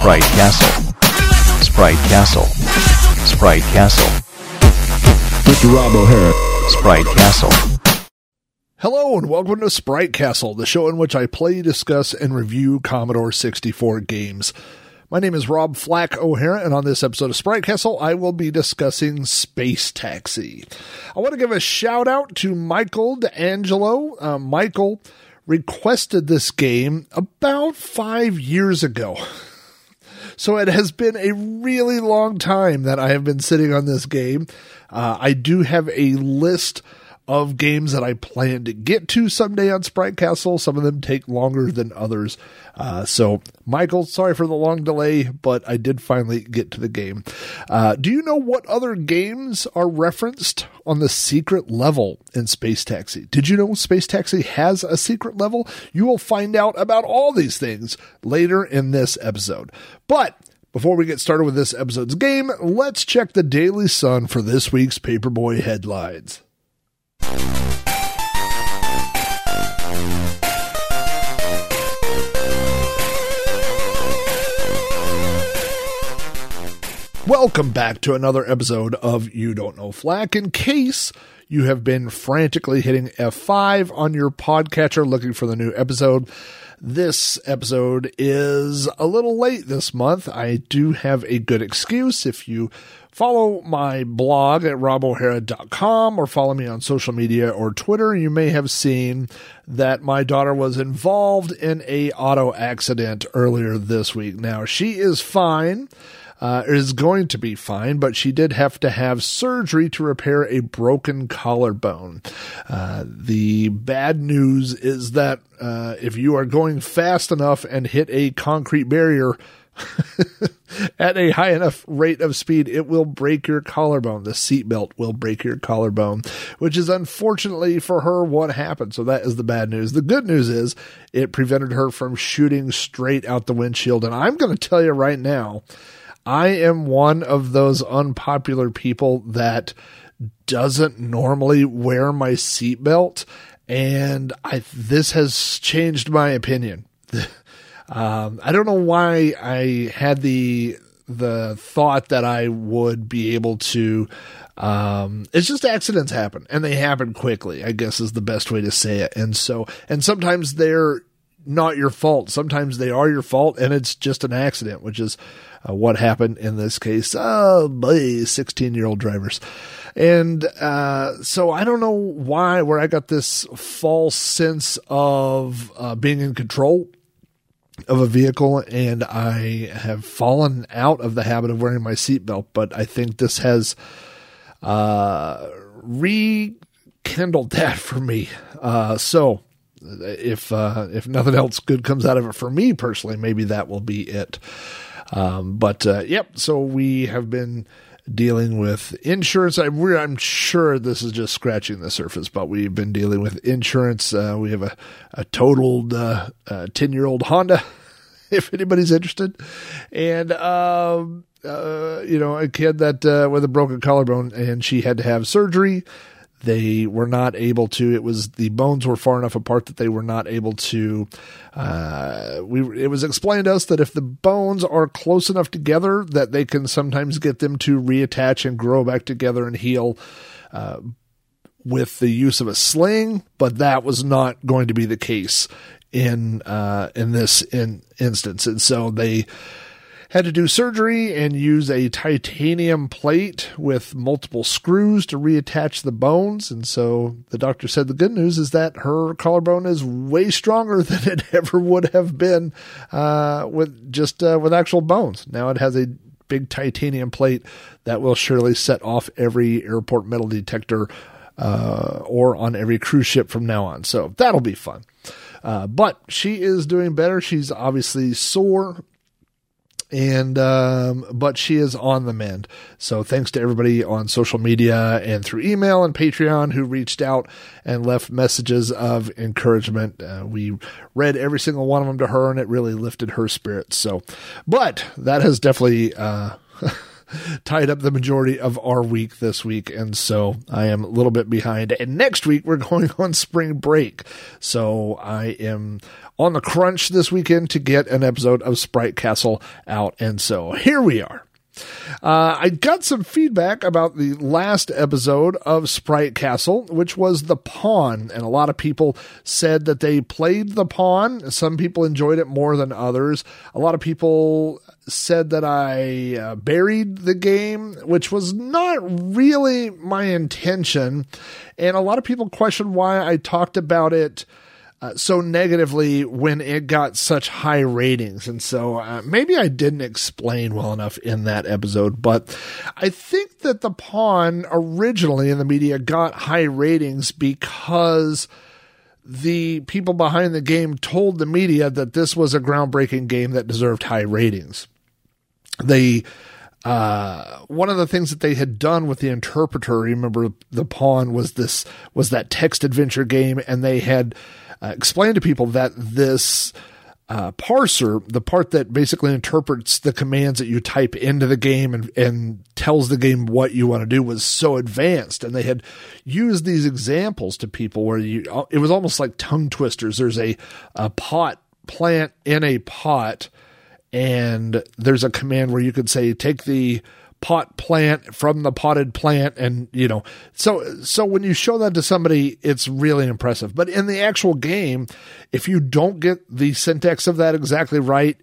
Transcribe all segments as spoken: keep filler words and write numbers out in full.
Sprite Castle. Sprite Castle. Sprite Castle. With Rob O'Hara. Sprite Castle. Hello and welcome to Sprite Castle, the show in which I play, discuss, and review Commodore sixty-four games. My name is Rob Flack O'Hara, and on this episode of Sprite Castle, I will be discussing Space Taxi. I want to give a shout-out to Michael D'Angelo. Uh, Michael requested this game about five years ago. So it has been a really long time that I have been sitting on this game. Uh, I do have a list of games that I plan to get to someday on Sprite Castle. Some of them take longer than others. Uh, so, Michael, sorry for the long delay, but I did finally get to the game. Uh, do you know what other games are referenced on the secret level in Space Taxi? Did you know Space Taxi has a secret level? You will find out about all these things later in this episode. But before we get started with this episode's game, let's check the Daily Sun for this week's Paperboy headlines. Welcome back to another episode of You Don't Know Flack. In case you have been frantically hitting F five on your podcatcher looking for the new episode, this episode is a little late this month. I do have a good excuse. If you follow my blog at Rob O Hara dot com or follow me on social media or Twitter, you may have seen that my daughter was involved in a auto accident earlier this week. Now, she is fine. Uh, is going to be fine, but she did have to have surgery to repair a broken collarbone. Uh, the bad news is that uh, if you are going fast enough and hit a concrete barrier at a high enough rate of speed, it will break your collarbone. The seatbelt will break your collarbone, which is unfortunately for her what happened. So that is the bad news. The good news is it prevented her from shooting straight out the windshield. And I'm going to tell you right now, I am one of those unpopular people that doesn't normally wear my seatbelt, and I, this has changed my opinion. um, I don't know why I had the the thought that I would be able to. Um, it's just accidents happen, and they happen quickly, I guess is the best way to say it. And so, and sometimes they're not your fault. Sometimes they are your fault, and it's just an accident, which is Uh, what happened in this case, uh, sixteen-year-old drivers. And uh, so I don't know why, where I got this false sense of uh, being in control of a vehicle, and I have fallen out of the habit of wearing my seatbelt, but I think this has uh, rekindled that for me. Uh, so if, uh, if nothing else good comes out of it for me personally, maybe that will be it. Um, but, uh, yep. So we have been dealing with insurance. I, we're, I'm sure this is just scratching the surface, but we've been dealing with insurance. Uh, we have a, a totaled, uh, uh, ten year old Honda, if anybody's interested. And, um, uh, you know, a kid that, uh, with a broken collarbone, and she had to have surgery. They were not able to, it was, the bones were far enough apart that they were not able to, uh, we, it was explained to us that if the bones are close enough together that they can sometimes get them to reattach and grow back together and heal, uh, with the use of a sling, but that was not going to be the case in, uh, in this in instance. And so they had to do surgery and use a titanium plate with multiple screws to reattach the bones. And so the doctor said the good news is that her collarbone is way stronger than it ever would have been uh, with just uh, with actual bones. Now it has a big titanium plate that will surely set off every airport metal detector uh, or on every cruise ship from now on. So that'll be fun. Uh, but she is doing better. She's obviously sore. And, um, but she is on the mend. So thanks to everybody on social media and through email and Patreon who reached out and left messages of encouragement. Uh, we read every single one of them to her, and it really lifted her spirits. So, but that has definitely, uh, tied up the majority of our week this week, and so I am a little bit behind. And next week, we're going on spring break, so I am on the crunch this weekend to get an episode of Sprite Castle out, and so here we are. Uh, I got some feedback about the last episode of Sprite Castle, which was The Pawn, and a lot of people said that they played The Pawn. Some people enjoyed it more than others. A lot of people said that I uh, buried the game, which was not really my intention, and a lot of people questioned why I talked about it Uh, so negatively when it got such high ratings. And so uh, maybe I didn't explain well enough in that episode, but I think that The Pawn originally in the media got high ratings because the people behind the game told the media that this was a groundbreaking game that deserved high ratings. They Uh, one of the things that they had done with the interpreter, remember The Pawn was this, was that text adventure game. And they had uh, explained to people that this uh, parser, the part that basically interprets the commands that you type into the game and, and tells the game what you want to do, was so advanced. And they had used these examples to people where you, it was almost like tongue twisters. There's a, a pot plant in a pot, and there's a command where you could say, take the pot plant from the potted plant. And, you know, so, so when you show that to somebody, it's really impressive. But in the actual game, if you don't get the syntax of that exactly right,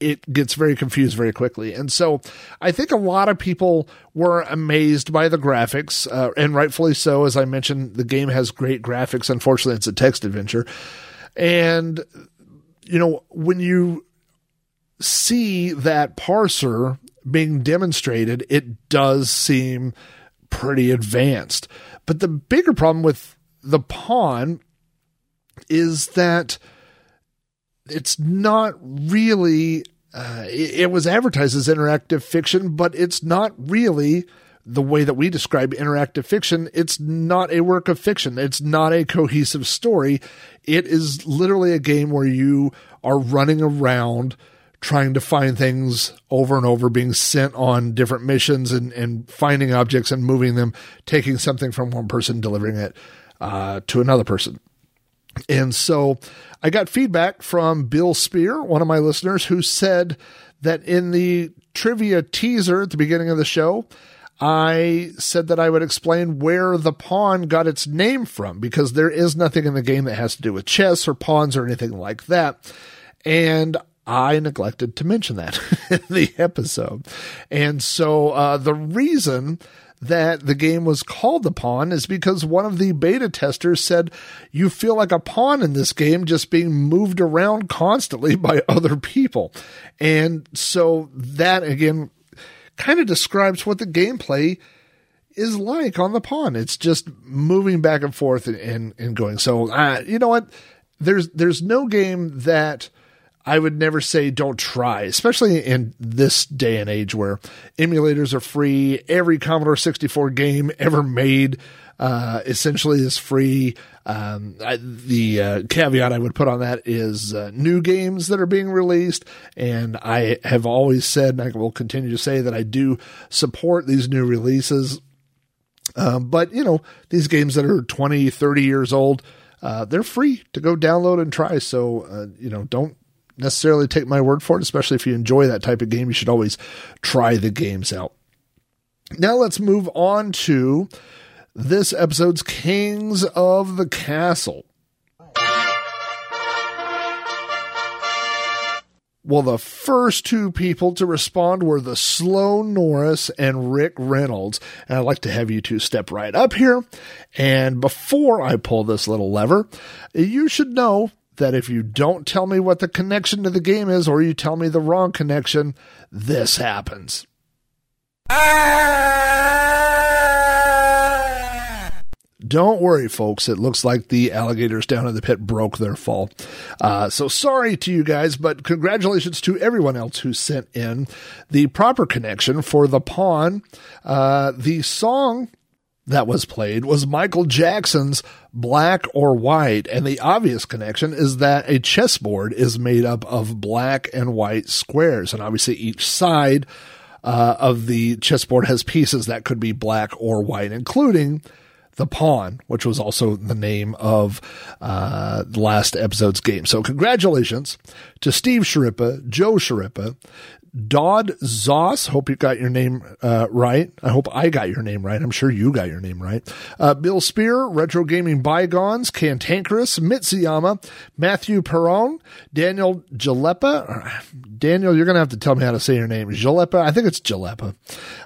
it gets very confused very quickly. And so I think a lot of people were amazed by the graphics, uh, and rightfully so. As I mentioned, the game has great graphics. Unfortunately, it's a text adventure. And, you know, when you see that parser being demonstrated, it does seem pretty advanced. But the bigger problem with The Pawn is that it's not really, uh, it, it was advertised as interactive fiction, but it's not really the way that we describe interactive fiction. It's not a work of fiction. It's not a cohesive story. It is literally a game where you are running around trying to find things over and over, being sent on different missions and, and finding objects and moving them, taking something from one person, delivering it uh, to another person. And so I got feedback from Bill Spear, one of my listeners, who said that in the trivia teaser at the beginning of the show, I said that I would explain where The Pawn got its name from, because there is nothing in the game that has to do with chess or pawns or anything like that. And I neglected to mention that in the episode. And so uh, the reason that the game was called The Pawn is because one of the beta testers said, you feel like a pawn in this game, just being moved around constantly by other people. And so that, again, kind of describes what the gameplay is like on The Pawn. It's just moving back and forth and, and, and going. So uh, you know what? There's there's no game that I would never say don't try, especially in this day and age where emulators are free. Every Commodore sixty-four game ever made uh, essentially is free. Um, I, the uh, caveat I would put on that is uh, new games that are being released. And I have always said, and I will continue to say, that I do support these new releases. Um, but, you know, these games that are twenty, thirty years old, uh, they're free to go download and try. So, uh, you know, don't necessarily take my word for it, especially if you enjoy that type of game. You should always try the games out. Now let's move on to this episode's Kings of the Castle. Well, the first two people to respond were the Slow Norris and Rick Reynolds. And I'd like to have you two step right up here. And before I pull this little lever, you should know that if you don't tell me what the connection to the game is, or you tell me the wrong connection, this happens. Ah! Don't worry, folks. It looks like the alligators down in the pit broke their fall. Uh, so sorry to you guys, but congratulations to everyone else who sent in the proper connection for The Pawn. Uh, the song that was played was Michael Jackson's Black or White. And the obvious connection is that a chessboard is made up of black and white squares. And obviously each side uh, of the chessboard has pieces that could be black or white, including the Pawn, which was also the name of uh, last episode's game. So congratulations to Steve Sharippa, Joe Sharippa, Dodd Zoss. Hope you got your name uh, right. I hope I got your name right. I'm sure you got your name right. Uh, Bill Spear, Retro Gaming Bygones, Cantankerous, Mitsuyama, Matthew Perron, Daniel Jalepa. Daniel, you're going to have to tell me how to say your name. Jalepa. I think it's Jalepa.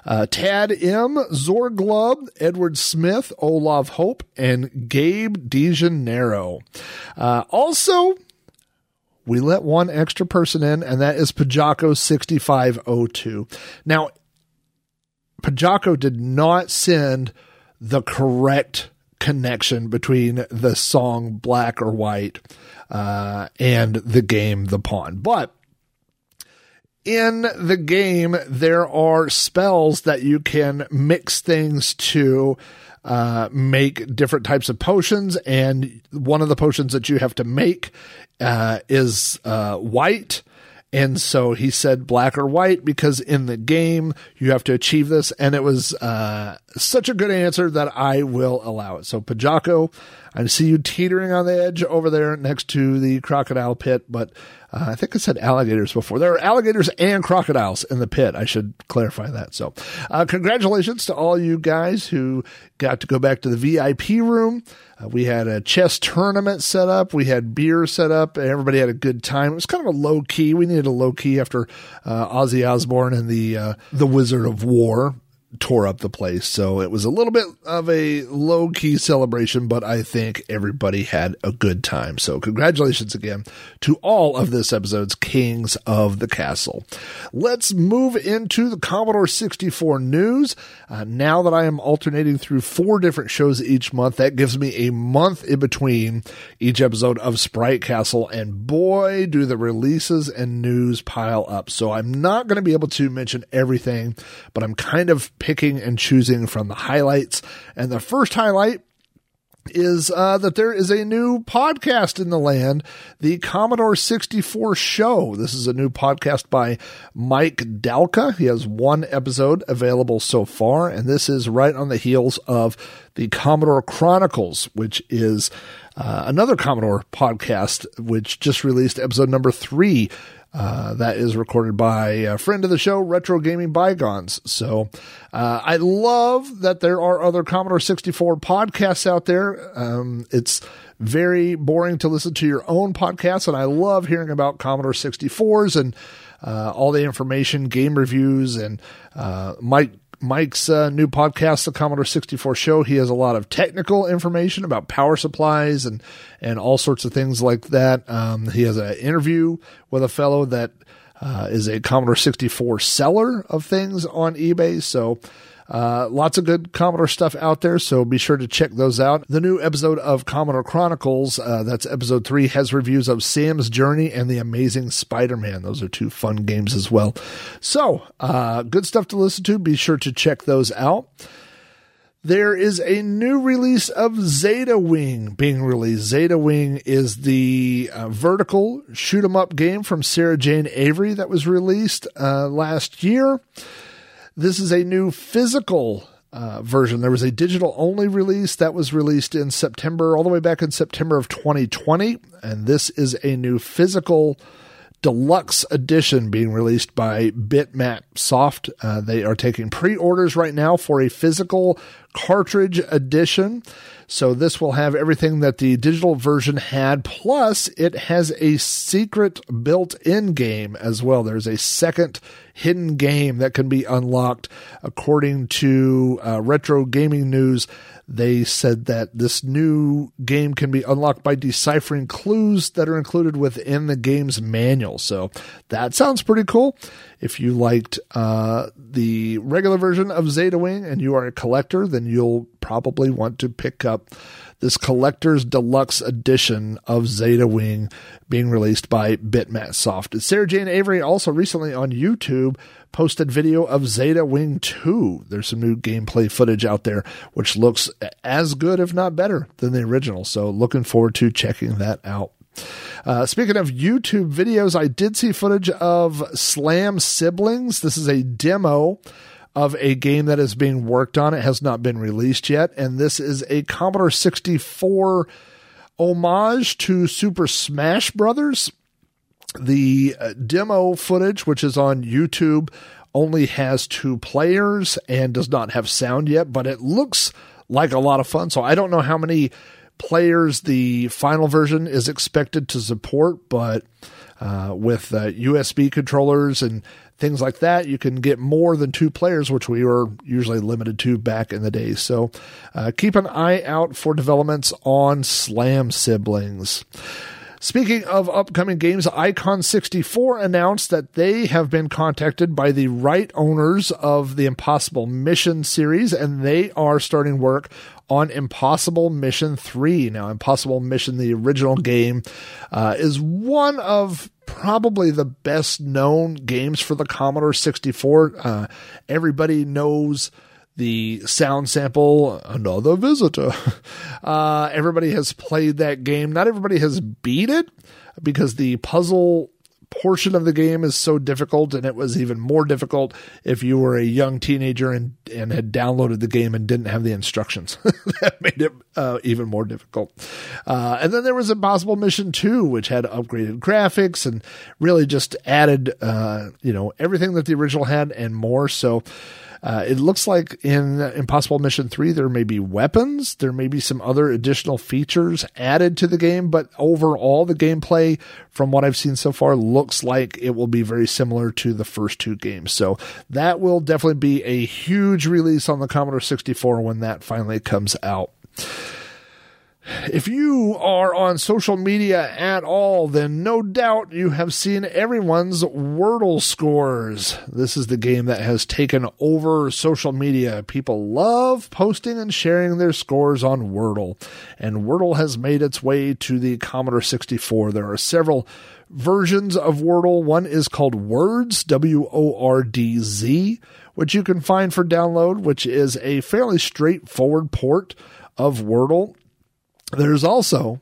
Uh, Tad M, Zorglub, Edward Smith, Olav Hope, and Gabe DeGennaro. Uh, also, we let one extra person in, and that is Pajaco sixty-five oh two. Now, Pajaco did not send the correct connection between the song Black or White uh, and the game The Pawn. But in the game, there are spells that you can mix things to uh, make different types of potions. And one of the potions that you have to make uh, is uh, white. And so he said black or white because in the game you have to achieve this. And it was uh, such a good answer that I will allow it. So Pajaco, I see you teetering on the edge over there next to the crocodile pit. But uh, I think I said alligators before. There are alligators and crocodiles in the pit. I should clarify that. So uh, congratulations to all you guys who got to go back to the V I P room. Uh, we had a chess tournament set up. We had beer set up. And everybody had a good time. It was kind of a low key. We needed a low key after uh, Ozzy Osbourne and the uh, the Wizard of War tore up the place. So it was a little bit of a low key celebration, but I think everybody had a good time. So congratulations again to all of this episode's Kings of the Castle. Let's move into the Commodore sixty-four news. Uh, now that I am alternating through four different shows each month, that gives me a month in between each episode of Sprite Castle, and boy, do the releases and news pile up. So I'm not going to be able to mention everything, but I'm kind of picking and choosing from the highlights. And the first highlight is uh, that there is a new podcast in the land, the Commodore sixty-four Show. This is a new podcast by Mike Dalka. He has one episode available so far, and this is right on the heels of the Commodore Chronicles, which is uh, another Commodore podcast, which just released episode number three. Uh, that is recorded by a friend of the show, Retro Gaming Bygones. So uh, I love that there are other Commodore sixty-four podcasts out there. Um, it's very boring to listen to your own podcast, and I love hearing about Commodore sixty-fours and uh, all the information, game reviews, and uh, Mike Mike's uh, new podcast, the Commodore sixty-four Show. He has a lot of technical information about power supplies and, and all sorts of things like that. Um, he has an interview with a fellow that uh, is a Commodore sixty-four seller of things on eBay. So uh, lots of good Commodore stuff out there. So be sure to check those out. The new episode of Commodore Chronicles, uh, that's episode three, has reviews of Sam's Journey and The Amazing Spider-Man. Those are two fun games as well. So, uh, good stuff to listen to. Be sure to check those out. There is a new release of Zeta Wing being released. Zeta Wing is the uh, vertical shoot 'em up game from Sarah Jane Avery that was released uh, last year. This is a new physical uh, version. There was a digital-only release that was released in September, all the way back in September of twenty twenty. And this is a new physical deluxe edition being released by Bitmap Soft. Uh, they are taking pre-orders right now for a physical cartridge edition. So this will have everything that the digital version had, plus it has a secret built-in game as well. There's a second hidden game that can be unlocked. According to uh, Retro Gaming News, they said that this new game can be unlocked by deciphering clues that are included within the game's manual. So that sounds pretty cool. If you liked uh, the regular version of Zeta Wing and you are a collector, then you'll probably want to pick up this collector's deluxe edition of Zeta Wing being released by Bitmap Soft. Sarah Jane Avery also recently on YouTube posted video of Zeta Wing two. There's some new gameplay footage out there, which looks as good, if not better, than the original. So looking forward to checking that out Uh, speaking of YouTube videos, I did see footage of Slam Siblings. This is a demo of a game that is being worked on. It has not been released yet. And this is a Commodore sixty-four homage to Super Smash Brothers. The demo footage, which is on YouTube, only has two players and does not have sound yet, but it looks like a lot of fun. So I don't know how many players the final version is expected to support, but uh, with uh, U S B controllers and things like that, you can get more than two players, which we were usually limited to back in the day. So uh, keep an eye out for developments on Slam Siblings. Speaking of upcoming games, Icon sixty-four announced that they have been contacted by the right owners of the Impossible Mission series, and they are starting work on Impossible Mission three. Now, Impossible Mission, the original game, uh, is one of probably the best known games for the Commodore sixty-four. Uh, everybody knows the sound sample, Another Visitor. Uh, everybody has played that game. Not everybody has beat it because the puzzle portion of the game is so difficult, and it was even more difficult if you were a young teenager and, and had downloaded the game and didn't have the instructions. That made it uh, even more difficult. Uh, and then there was Impossible Mission two, which had upgraded graphics and really just added, uh, you know, everything that the original had and more. So Uh, it looks like in Impossible Mission three, there may be weapons. There may be some other additional features added to the game. But overall, the gameplay, from what I've seen so far, looks like it will be very similar to the first two games. So that will definitely be a huge release on the Commodore sixty-four when that finally comes out. If you are on social media at all, then no doubt you have seen everyone's Wordle scores. This is the game that has taken over social media. People love posting and sharing their scores on Wordle, and Wordle has made its way to the Commodore sixty-four. There are several versions of Wordle. One is called Words, W O R D Z, which you can find for download, which is a fairly straightforward port of Wordle. There's also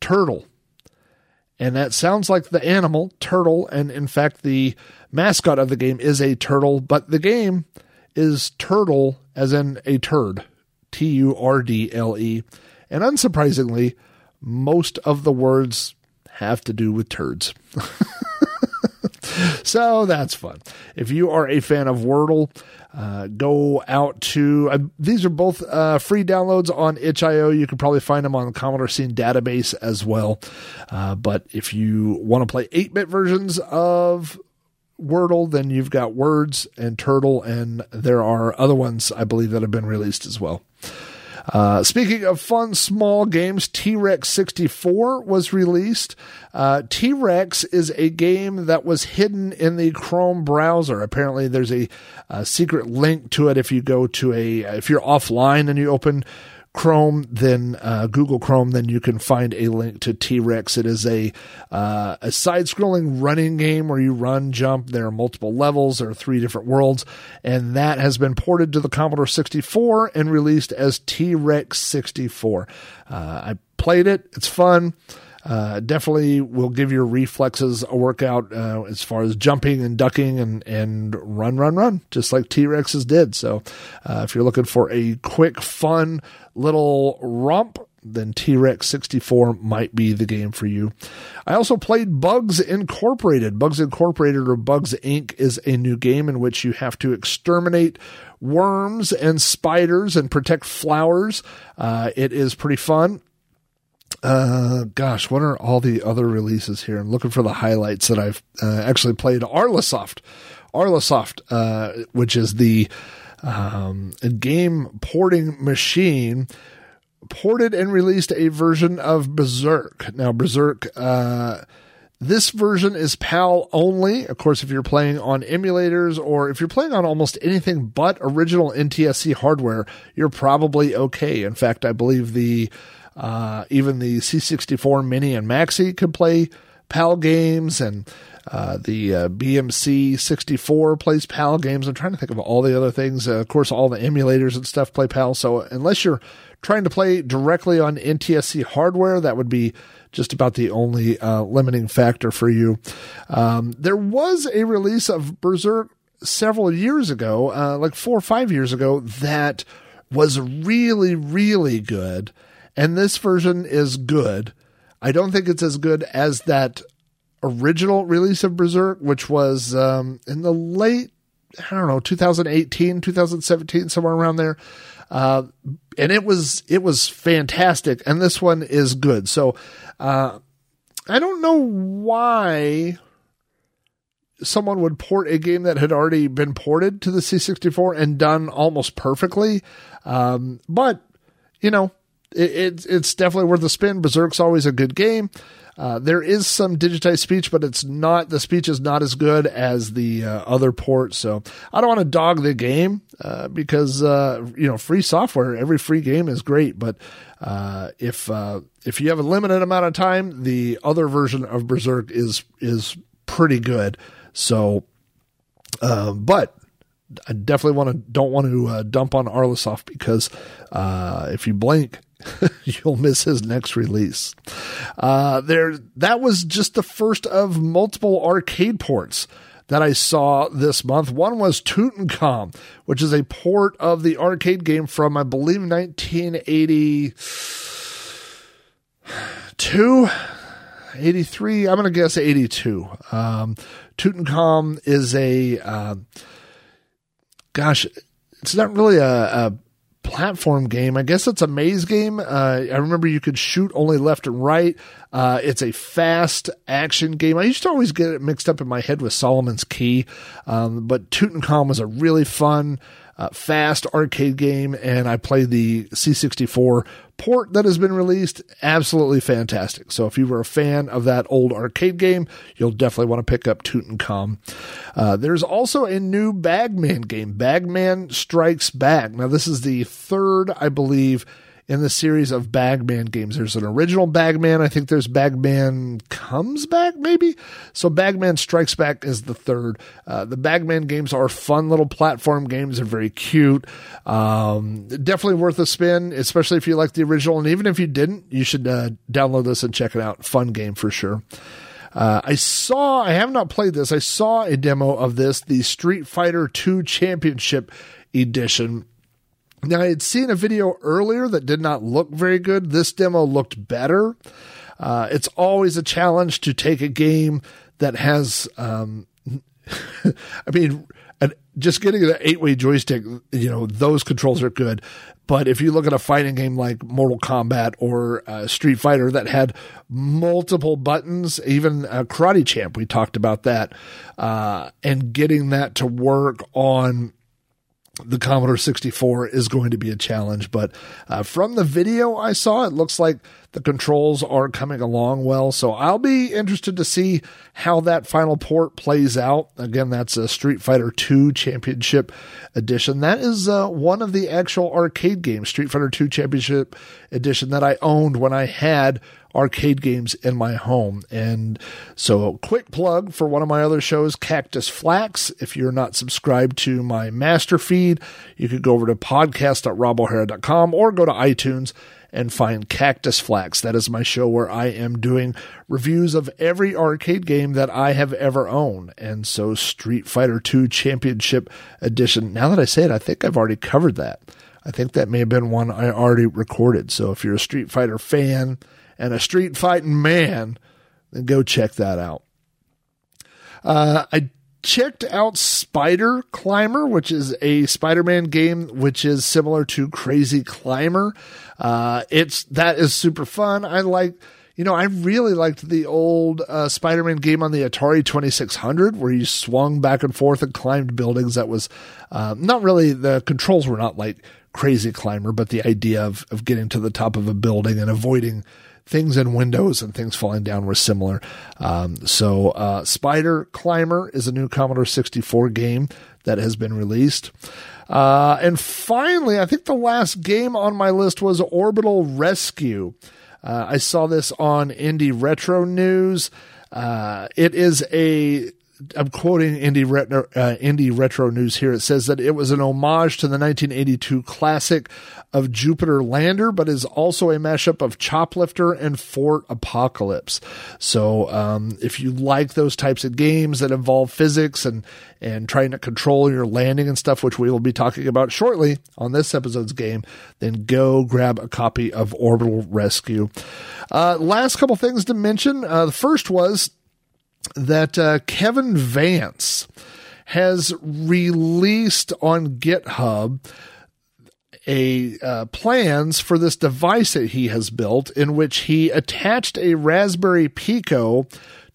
Turtle, and that sounds like the animal, Turtle, and in fact the mascot of the game is a turtle, but the game is Turtle as in a turd, T U R D L E, and unsurprisingly, most of the words have to do with turds. So that's fun. If you are a fan of Wordle, uh, go out to, uh, these are both uh, free downloads on itch dot i o. You can probably find them on the Commodore Scene database as well. Uh, but if you want to play eight-bit versions of Wordle, then you've got Words and Turtle, and there are other ones, I believe, that have been released as well. Uh, speaking of fun, small games, T-Rex sixty-four was released. Uh, T-Rex is a game that was hidden in the Chrome browser. Apparently there's a, a secret link to it. If you go to a, if you're offline and you open Chrome, then, uh, Google Chrome, then you can find a link to T-Rex. It is a, uh, a side-scrolling running game where you run, jump. There are multiple levels. There are three different worlds. And that has been ported to the Commodore sixty-four and released as T-Rex sixty-four. Uh, I played it. It's fun. Uh, definitely will give your reflexes a workout, uh, as far as jumping and ducking and, and run, run, run, just like T-Rexes did. So, uh, if you're looking for a quick, fun little romp, then T-Rex sixty-four might be the game for you. I also played Bugs Incorporated. Bugs Incorporated or Bugs Incorporated is a new game in which you have to exterminate worms and spiders and protect flowers. Uh, it is pretty fun. Uh, gosh, what are all the other releases here? I'm looking for the highlights that I've uh, actually played. Arlasoft, Arlasoft, uh, which is the um, game porting machine, ported and released a version of Berserk. Now, Berserk, uh, this version is PAL only. Of course, if you're playing on emulators or if you're playing on almost anything but original N T S C hardware, you're probably okay. In fact, I believe the Uh, even the C sixty-four Mini and Maxi could play PAL games, and uh, the uh, B M C sixty-four plays PAL games. I'm trying to think of all the other things. Uh, of course, all the emulators and stuff play PAL. So unless you're trying to play directly on N T S C hardware, that would be just about the only uh, limiting factor for you. Um, there was a release of Berserk several years ago, uh, like four or five years ago, that was really, really good. And this version is good. I don't think it's as good as that original release of Berserk, which was um, in the late, I don't know, two thousand eighteen, two thousand seventeen, somewhere around there. Uh, and it was, it was fantastic. And this one is good. So uh, I don't know why someone would port a game that had already been ported to the C sixty-four and done almost perfectly. Um, but, you know, it, it, it's definitely worth a spin. Berserk's always a good game. Uh, there is some digitized speech, but it's not, the speech is not as good as the uh, other port. So I don't want to dog the game uh, because, uh, you know, free software, every free game is great. But uh, if uh, if you have a limited amount of time, the other version of Berserk is is pretty good. So, uh, but I definitely want to don't want to uh, dump on Arlisov because uh, if you blink, you'll miss his next release. Uh, there, that was just the first of multiple arcade ports that I saw this month. One was Tutankham, which is a port of the arcade game from, I believe, nineteen eighty-two. eighty-three, I'm going to guess eighty-two. Um, Tutankham is a, uh, gosh, it's not really a, a platform game. I guess it's a maze game. Uh, I remember you could shoot only left and right. Uh, it's a fast action game. I used to always get it mixed up in my head with Solomon's Key. Um, but Tutankham was a really fun, uh, fast arcade game. And I played the C sixty-four port that has been released. Absolutely fantastic. So if you were a fan of that old arcade game, you'll definitely want to pick up Tutankham. Uh, there's also a new Bagman game, Bagman Strikes Back. Now this is the third, I believe, in the series of Bagman games. There's an original Bagman. I think there's Bagman Comes Back, maybe? So Bagman Strikes Back is the third. Uh, the Bagman games are fun little platform games. They're very cute. Um, definitely worth a spin, especially if you like the original. And even if you didn't, you should uh, download this and check it out. Fun game for sure. Uh, I saw, I have not played this. I saw a demo of this, the Street Fighter two Championship Edition. Now, I had seen a video earlier that did not look very good. This demo looked better. Uh, it's always a challenge to take a game that has, um, I mean, an, just getting an eight-way joystick, you know, those controls are good. But if you look at a fighting game like Mortal Kombat or uh, Street Fighter that had multiple buttons, even uh, Karate Champ, we talked about that, uh, and getting that to work on the Commodore sixty-four is going to be a challenge, but uh, from the video I saw, it looks like the controls are coming along well, so I'll be interested to see how that final port plays out. Again, that's a Street Fighter two Championship Edition. That is uh, one of the actual arcade games, Street Fighter two Championship Edition, that I owned when I had arcade games in my home. And so quick plug for one of my other shows, Cactus Flack. If you're not subscribed to my master feed, you could go over to podcast dot rob o'hara dot com or go to iTunes and find Cactus Flack. That is my show where I am doing reviews of every arcade game that I have ever owned. And so Street Fighter two Championship Edition, now that I say it, I think I've already covered that. I think that may have been one I already recorded. So if you're a Street Fighter fan and a street fighting man, then go check that out. Uh, I checked out Spider Climber, which is a Spider-Man game, which is similar to Crazy Climber. Uh, it's, that is super fun. I like, you know, I really liked the old uh, Spider-Man game on the Atari twenty-six hundred where you swung back and forth and climbed buildings. That was uh, not really, the controls were not like Crazy Climber, but the idea of, of getting to the top of a building and avoiding things in windows and things falling down were similar. Um, so uh, Spider Climber is a new Commodore sixty-four game that has been released. Uh, and finally, I think the last game on my list was Orbital Rescue. Uh, I saw this on Indie Retro News. Uh, it is a I'm quoting Indie Retro, uh, Indie Retro News here. It says that it was an homage to the nineteen eighty-two classic of Jupiter Lander, but is also a mashup of Choplifter and Fort Apocalypse. So um, if you like those types of games that involve physics and, and trying to control your landing and stuff, which we will be talking about shortly on this episode's game, then go grab a copy of Orbital Rescue. Uh, last couple things to mention. Uh, the first was that uh, Kevin Vance has released on GitHub a uh, plans for this device that he has built, in which he attached a Raspberry Pico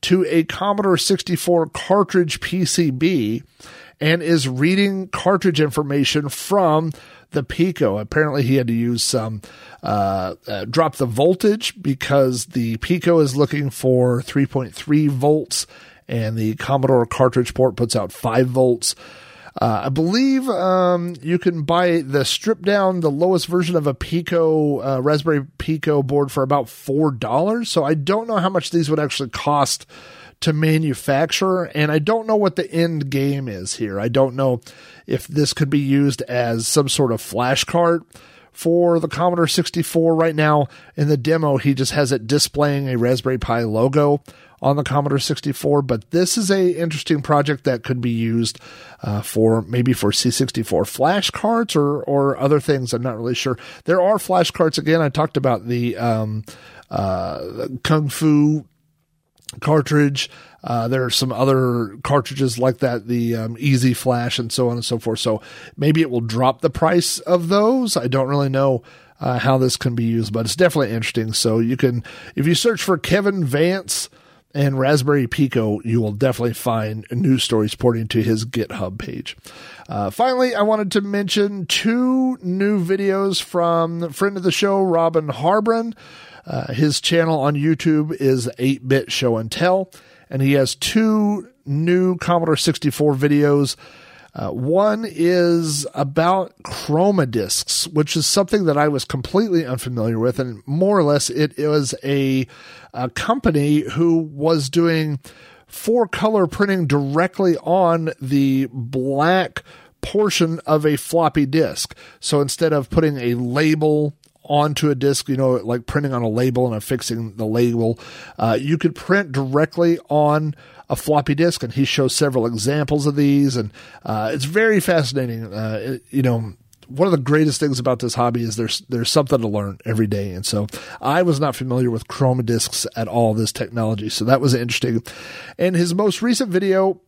to a Commodore sixty-four cartridge P C B and is reading cartridge information from the Pico. Apparently he had to use some, uh, uh, drop the voltage because the Pico is looking for three point three volts and the Commodore cartridge port puts out five volts. Uh, I believe, um, you can buy the stripped down, the lowest version of a Pico, uh, Raspberry Pico board for about four dollars. So I don't know how much these would actually cost to manufacture, and I don't know what the end game is here. I don't know if this could be used as some sort of flash card for the Commodore sixty-four. Right now in the demo, he just has it displaying a Raspberry Pi logo on the Commodore sixty-four, but this is a interesting project that could be used uh, for maybe for C sixty-four flashcards or or other things. I'm not really sure. There are flashcards. Again, I talked about the um, uh, Kung Fu cartridge. Uh, there are some other cartridges like that, the um, Easy Flash and so on and so forth. So maybe it will drop the price of those. I don't really know uh, how this can be used, but it's definitely interesting. So you can, if you search for Kevin Vance and Raspberry Pico, you will definitely find news stories porting to his GitHub page. Uh, finally, I wanted to mention two new videos from friend of the show, Robin Harbron. Uh, his channel on YouTube is eight-Bit Show and Tell, and he has two new Commodore sixty-four videos. Uh, one is about chroma discs, which is something that I was completely unfamiliar with. And more or less, it, it was a, a company who was doing four-color printing directly on the black portion of a floppy disk. So instead of putting a label onto a disk, you know, like printing on a label and affixing the label, uh, you could print directly on a floppy disk, and he shows several examples of these, and uh, it's very fascinating. Uh, it, you know, one of the greatest things about this hobby is there's there's something to learn every day, and so I was not familiar with chroma discs at all, this technology, so that was interesting. And his most recent video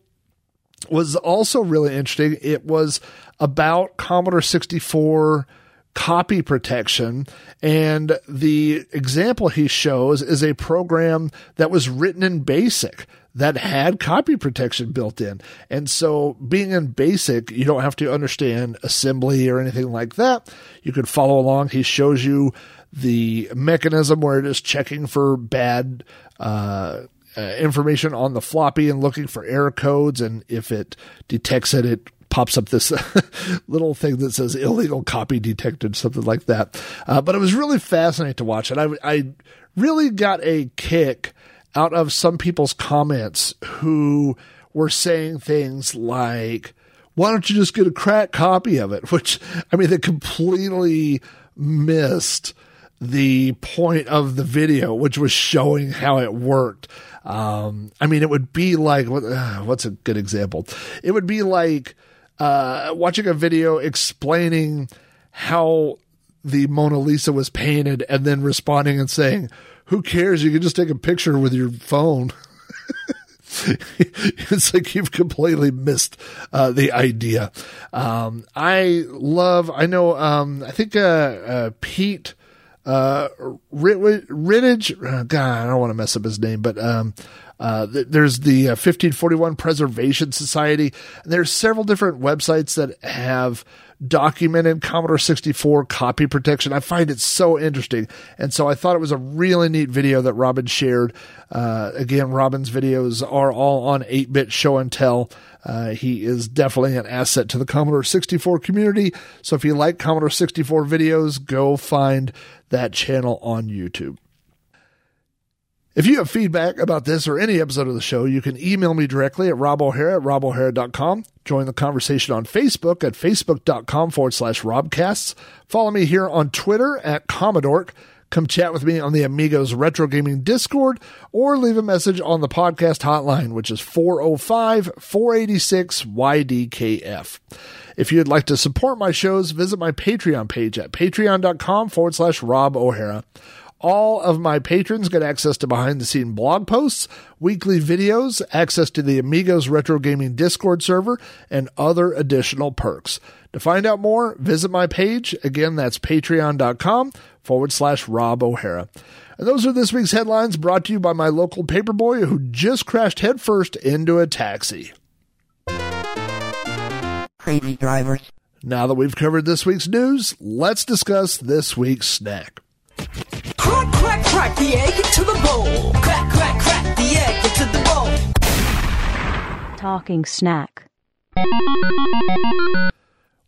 was also really interesting. It was about Commodore sixty-four copy protection, and the example he shows is a program that was written in BASIC that had copy protection built in. And so being in BASIC, you don't have to understand assembly or anything like that. You can follow along. He shows you the mechanism where it is checking for bad uh, uh, information on the floppy and looking for error codes. And if it detects it, it pops up this little thing that says illegal copy detected, something like that. Uh, but it was really fascinating to watch. And I, I really got a kick out of some people's comments who were saying things like, why don't you just get a crack copy of it? Which, I mean, they completely missed the point of the video, which was showing how it worked. Um, I mean, it would be like, what, uh, what's a good example? It would be like uh, watching a video explaining how the Mona Lisa was painted and then responding and saying, who cares? You can just take a picture with your phone. It's like you've completely missed uh, the idea. Um, I love, I know, um, I think uh, uh, Pete uh, Rittage, oh, God, I don't want to mess up his name, but um, uh, th- there's the uh, fifteen forty-one Preservation Society. And there's several different websites that have documented Commodore sixty-four copy protection. I find it so interesting. And so I thought it was a really neat video that Robin shared. Uh, again, Robin's videos are all on eight-Bit Show and Tell. Uh, he is definitely an asset to the Commodore sixty-four community. So if you like Commodore sixty-four videos, go find that channel on YouTube. If you have feedback about this or any episode of the show, you can email me directly at rob o'hara at rob o'hara dot com. Join the conversation on Facebook at facebook dot com forward slash robcasts. Follow me here on Twitter at Commodork. Come chat with me on the Amigos Retro Gaming Discord, or leave a message on the podcast hotline, which is four oh five, four eight six, Y D K F. If you'd like to support my shows, visit my Patreon page at patreon dot com forward slash Rob O'Hara. All of my patrons get access to behind-the-scenes blog posts, weekly videos, access to the Amigos Retro Gaming Discord server, and other additional perks. To find out more, visit my page. Again, that's patreon dot com forward slash Rob O'Hara. And those are this week's headlines, brought to you by my local paperboy who just crashed headfirst into a taxi. Crazy drivers. Now that we've covered this week's news, let's discuss this week's snack. Crack, crack, crack the egg into the bowl. Crack, crack, crack the egg into the bowl. Talking snack.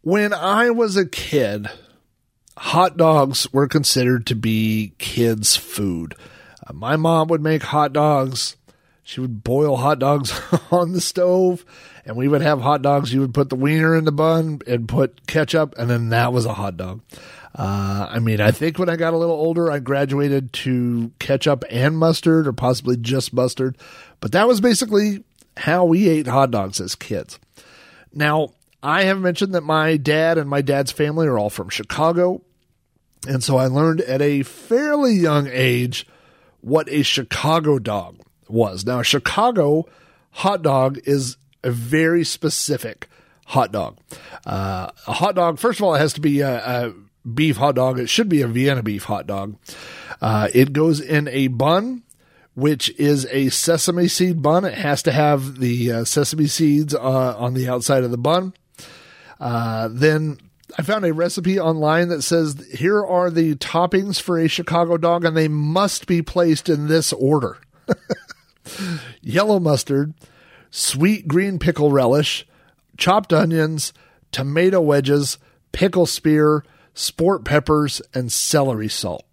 When I was a kid, hot dogs were considered to be kids' food. Uh, my mom would make hot dogs. She would boil hot dogs on the stove, and we would have hot dogs. You would put the wiener in the bun and put ketchup, and then that was a hot dog. Uh, I mean, I think when I got a little older, I graduated to ketchup and mustard, or possibly just mustard. But that was basically how we ate hot dogs as kids. Now, I have mentioned that my dad and my dad's family are all from Chicago. And so I learned at a fairly young age what a Chicago dog was. Now, a Chicago hot dog is a very specific hot dog. Uh, a hot dog, first of all, it has to be a, a beef hot dog. It should be a Vienna beef hot dog. Uh, it goes in a bun, which is a sesame seed bun. It has to have the uh, sesame seeds uh, on the outside of the bun. Uh, then I found a recipe online that says, here are the toppings for a Chicago dog, and they must be placed in this order. Yellow mustard, sweet green pickle relish, chopped onions, tomato wedges, pickle spear, sport peppers, and celery salt.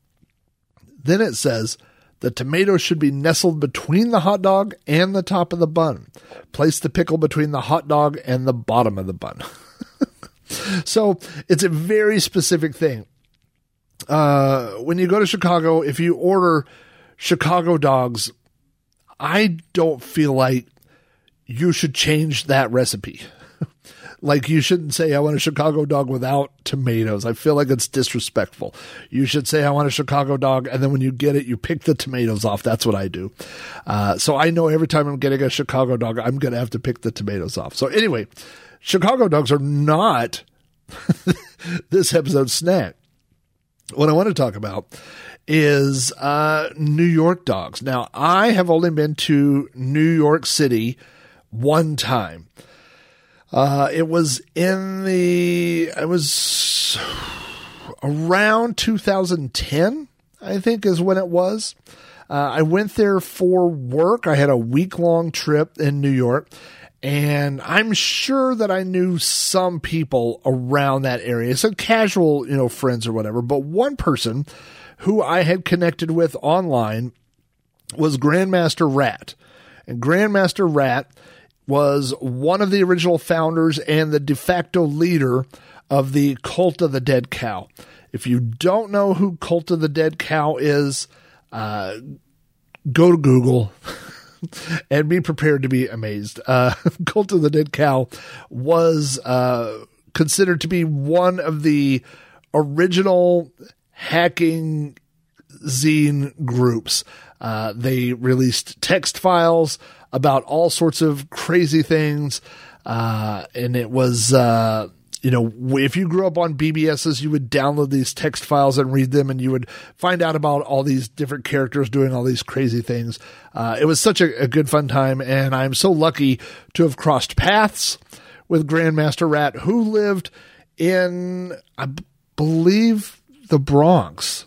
Then it says the tomato should be nestled between the hot dog and the top of the bun. Place the pickle between the hot dog and the bottom of the bun. So it's a very specific thing. Uh, when you go to Chicago, if you order Chicago dogs, I don't feel like you should change that recipe. Like, you shouldn't say, I want a Chicago dog without tomatoes. I feel like it's disrespectful. You should say, I want a Chicago dog, and then when you get it, you pick the tomatoes off. That's what I do. Uh, so I know every time I'm getting a Chicago dog, I'm going to have to pick the tomatoes off. So anyway, Chicago dogs are not this episode's snack. What I want to talk about is uh, New York dogs. Now, I have only been to New York City one time. Uh, it was in the, it was around two thousand ten, I think is when it was. Uh, I went there for work. I had a week long trip in New York, and I'm sure that I knew some people around that area. So casual, you know, friends or whatever. But one person who I had connected with online was Grandmaster Rat, and Grandmaster Rat was one of the original founders and the de facto leader of the Cult of the Dead Cow. If you don't know who Cult of the Dead Cow is, uh, go to Google and be prepared to be amazed. Uh, Cult of the Dead Cow was uh, considered to be one of the original hacking zine groups. Uh, they released text files about all sorts of crazy things. Uh, and it was, uh, you know, if you grew up on B B Ses, you would download these text files and read them, and you would find out about all these different characters doing all these crazy things. Uh, it was such a, a good fun time. And I'm so lucky to have crossed paths with Grandmaster Rat, who lived in, I b- believe, the Bronx.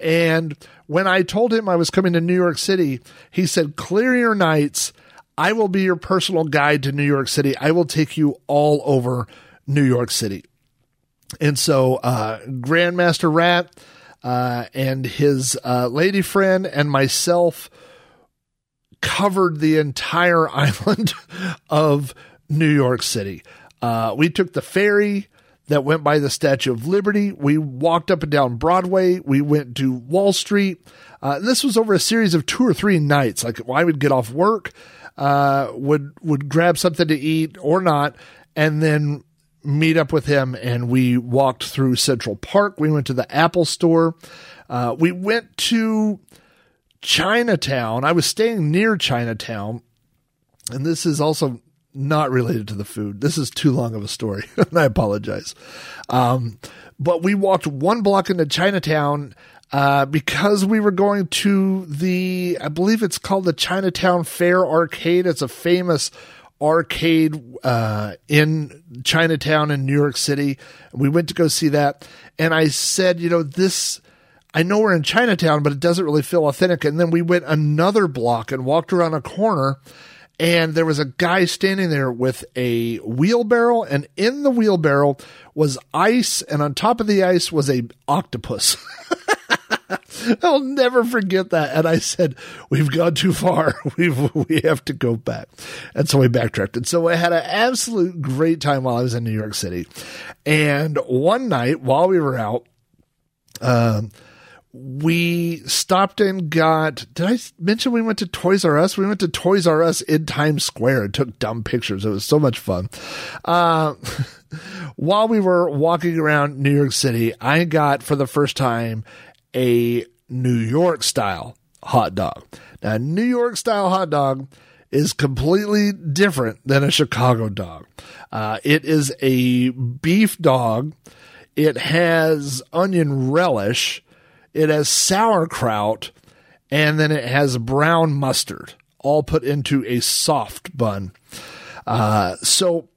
And when I told him I was coming to New York City, he said, clear your nights. I will be your personal guide to New York City. I will take you all over New York City. And so uh, Grandmaster Rat uh, and his uh, lady friend and myself covered the entire island of New York City. Uh, we took the ferry that went by the Statue of Liberty. We walked up and down Broadway. We went to Wall Street. Uh, this was over a series of two or three nights. Like, well, I would get off work, uh, would, would grab something to eat or not, and then meet up with him. And we walked through Central Park. We went to the Apple Store. Uh, we went to Chinatown. I was staying near Chinatown. And this is also not related to the food. This is too long of a story, and I apologize. Um, but we walked one block into Chinatown uh, because we were going to the, I believe it's called the Chinatown Fair Arcade. It's a famous arcade uh, in Chinatown in New York City. We went to go see that. And I said, you know, this, I know we're in Chinatown, but it doesn't really feel authentic. And then we went another block and walked around a corner, and there was a guy standing there with a wheelbarrow, and in the wheelbarrow was ice, and on top of the ice was a octopus. I'll never forget that. And I said, we've gone too far. We've, we have to go back. And so we backtracked. And so I had an absolute great time while I was in New York City. And one night while we were out, um, we stopped and got, did I mention we went to Toys R Us? We went to Toys R Us in Times Square and took dumb pictures. It was so much fun. Uh, while we were walking around New York City, I got for the first time a New York style hot dog. Now, New York style hot dog is completely different than a Chicago dog. Uh, it is a beef dog. It has onion relish. It has sauerkraut, and then it has brown mustard, all put into a soft bun. Uh, so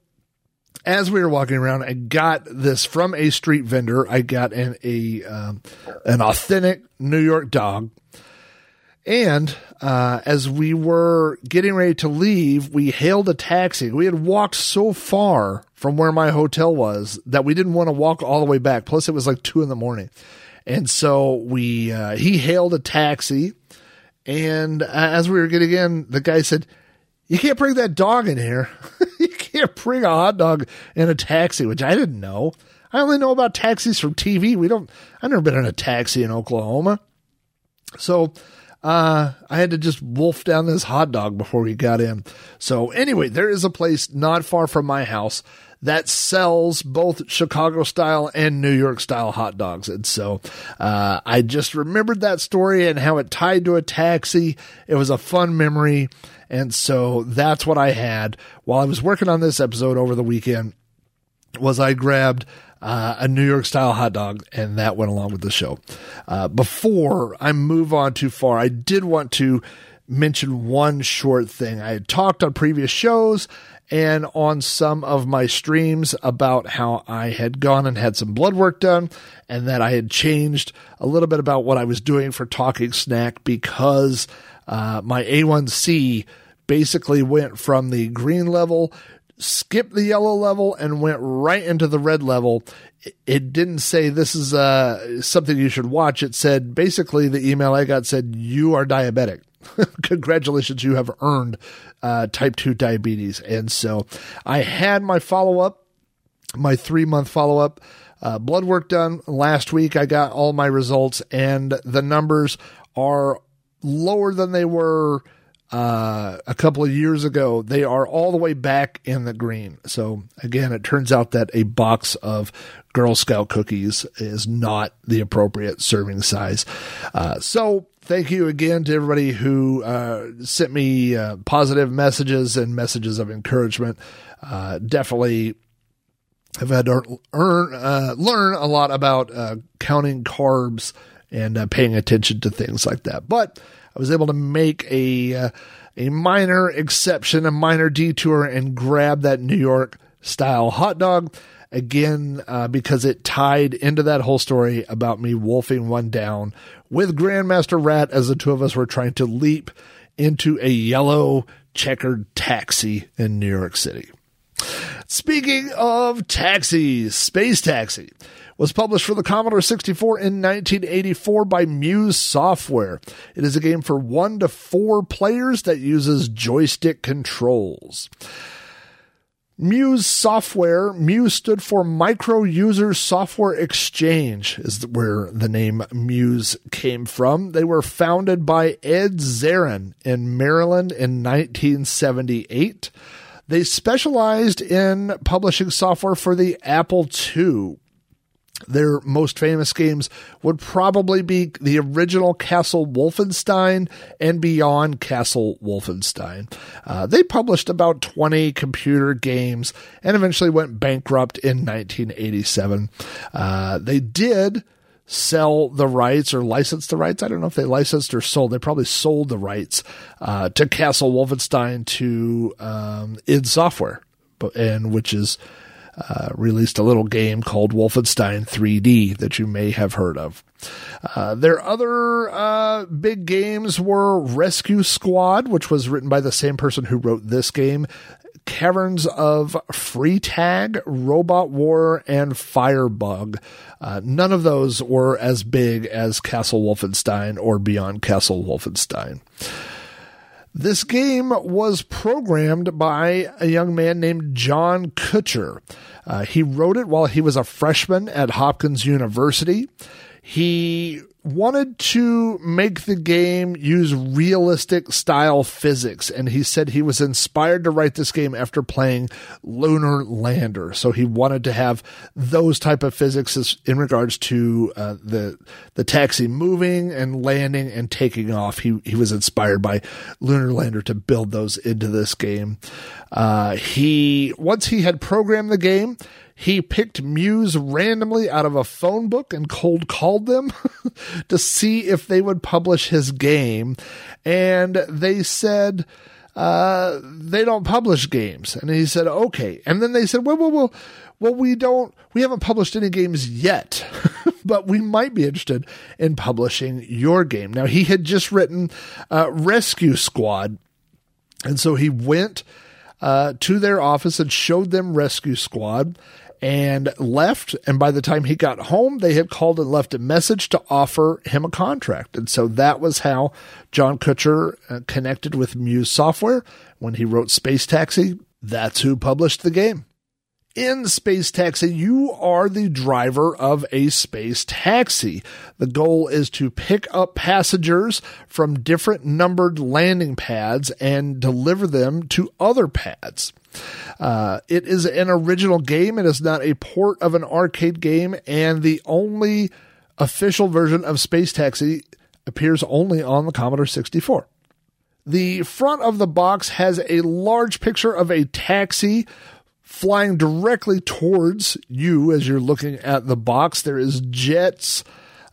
as we were walking around, I got this from a street vendor. I got an, a, um, an authentic New York dog. And uh, as we were getting ready to leave, we hailed a taxi. We had walked so far from where my hotel was that we didn't want to walk all the way back. Plus, it was like two in the morning. And so we, uh, he hailed a taxi, and uh, as we were getting in, the guy said, you can't bring that dog in here. You can't bring a hot dog in a taxi, which I didn't know. I only know about taxis from T V. We don't, I've never been in a taxi in Oklahoma. So, uh, I had to just wolf down this hot dog before we got in. So anyway, there is a place not far from my house that sells both Chicago-style and New York-style hot dogs. And so uh, I just remembered that story and how it tied to a taxi. It was a fun memory. And so that's what I had while I was working on this episode over the weekend, was I grabbed uh, a New York-style hot dog, and that went along with the show. Uh, before I move on too far, I did want to mention one short thing. I had talked on previous shows and on some of my streams about how I had gone and had some blood work done, and that I had changed a little bit about what I was doing for Talking Snack, because uh, my A one C basically went from the green level, skipped the yellow level, and went right into the red level. It didn't say this is uh, something you should watch. It said, basically the email I got said, you are diabetic. Congratulations, you have earned uh, type two diabetes. And so I had my follow-up, my three-month follow-up uh, blood work done last week. I got all my results, and the numbers are lower than they were uh, a couple of years ago. They are all the way back in the green. So again, it turns out that a box of Girl Scout cookies is not the appropriate serving size. Uh, so thank you again to everybody who uh, sent me uh, positive messages and messages of encouragement. Uh, definitely have had to earn, uh, learn a lot about uh, counting carbs and uh, paying attention to things like that. But I was able to make a uh, a minor exception, a minor detour, and grab that New York-style hot dog. Again, uh, because it tied into that whole story about me wolfing one down with Grandmaster Rat as the two of us were trying to leap into a yellow checkered taxi in New York City. Speaking of taxis, Space Taxi, was published for the Commodore sixty-four in nineteen eighty-four by Muse Software. It is a game for one to four players that uses joystick controls. Muse Software, Muse stood for Micro User Software Exchange, is where the name Muse came from. They were founded by Ed Zarin in Maryland in nineteen seventy-eight. They specialized in publishing software for the Apple two. Their most famous games would probably be the original Castle Wolfenstein and Beyond Castle Wolfenstein. Uh, they published about twenty computer games and eventually went bankrupt in nineteen eighty-seven. Uh, they did sell the rights or license the rights. I don't know if they licensed or sold. They probably sold the rights uh, to Castle Wolfenstein to um, id Software, but, and which is... Uh, released a little game called Wolfenstein three D that you may have heard of. Uh, their other uh, big games were Rescue Squad, which was written by the same person who wrote this game, Caverns of Free Tag, Robot War, and Firebug. Uh, none of those were as big as Castle Wolfenstein or Beyond Castle Wolfenstein. This game was programmed by a young man named John Kutcher. Uh, he wrote it while he was a freshman at Hopkins University. He wanted to make the game use realistic style physics, and he said he was inspired to write this game after playing Lunar Lander. So he wanted to have those type of physics in regards to uh, the the taxi moving and landing and taking off. He he was inspired by Lunar Lander to build those into this game. Uh, he once he had programmed the game, he picked Muse randomly out of a phone book and cold called them to see if they would publish his game. And they said, uh, they don't publish games. And he said, okay. And then they said, well, well, well, well we don't, we haven't published any games yet, but we might be interested in publishing your game. Now, he had just written uh, Rescue Squad. And so he went uh, to their office and showed them Rescue Squad and left. And by the time he got home, they had called and left a message to offer him a contract. And so that was how John Kutcher uh, connected with Muse Software. When he wrote Space Taxi, that's who published the game. In Space Taxi, you are the driver of a space taxi. The goal is to pick up passengers from different numbered landing pads and deliver them to other pads. Uh, it is an original game. It is not a port of an arcade game, and the only official version of Space Taxi appears only on the Commodore sixty-four. The front of the box has a large picture of a taxi flying directly towards you as you're looking at the box. There is jets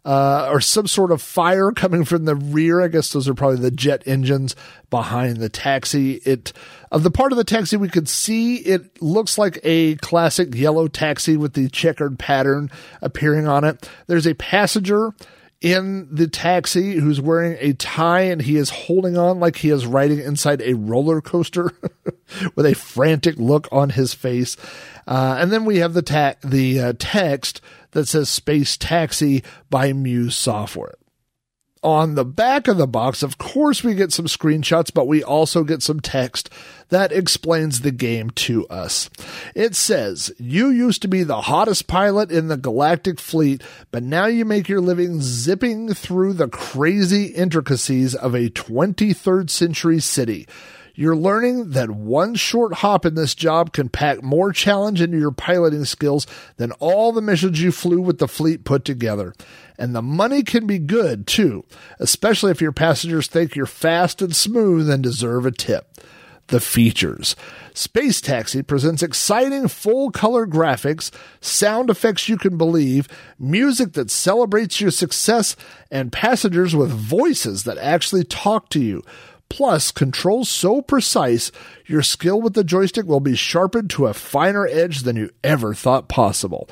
uh, or some sort of fire coming from the rear. I guess those are probably the jet engines behind the taxi. It of the part of the taxi we could see, it looks like a classic yellow taxi with the checkered pattern appearing on it. There's a passenger in the taxi who's wearing a tie, and he is holding on like he is riding inside a roller coaster with a frantic look on his face. Uh, and then we have the ta- the uh, text that says Space Taxi by Muse Software. On the back of the box, of course, we get some screenshots, but we also get some text that explains the game to us. It says, you used to be the hottest pilot in the galactic fleet, but now you make your living zipping through the crazy intricacies of a twenty-third century city. You're learning that one short hop in this job can pack more challenge into your piloting skills than all the missions you flew with the fleet put together. And the money can be good, too, especially if your passengers think you're fast and smooth and deserve a tip. The features. Space Taxi presents exciting full-color graphics, sound effects you can believe, music that celebrates your success, and passengers with voices that actually talk to you. Plus, controls so precise, your skill with the joystick will be sharpened to a finer edge than you ever thought possible.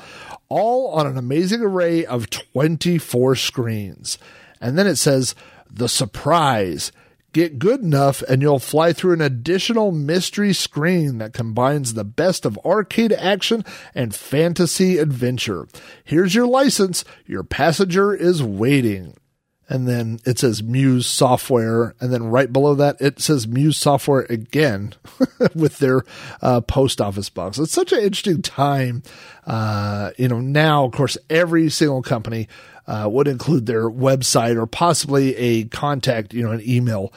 All on an amazing array of twenty-four screens. And then it says, the surprise. Get good enough and you'll fly through an additional mystery screen that combines the best of arcade action and fantasy adventure. Here's your license. Your passenger is waiting. And then it says Muse Software. And then right below that, it says Muse Software again with their uh, post office box. It's such an interesting time. Uh, you know, now, of course, every single company uh, would include their website or possibly a contact, you know, an email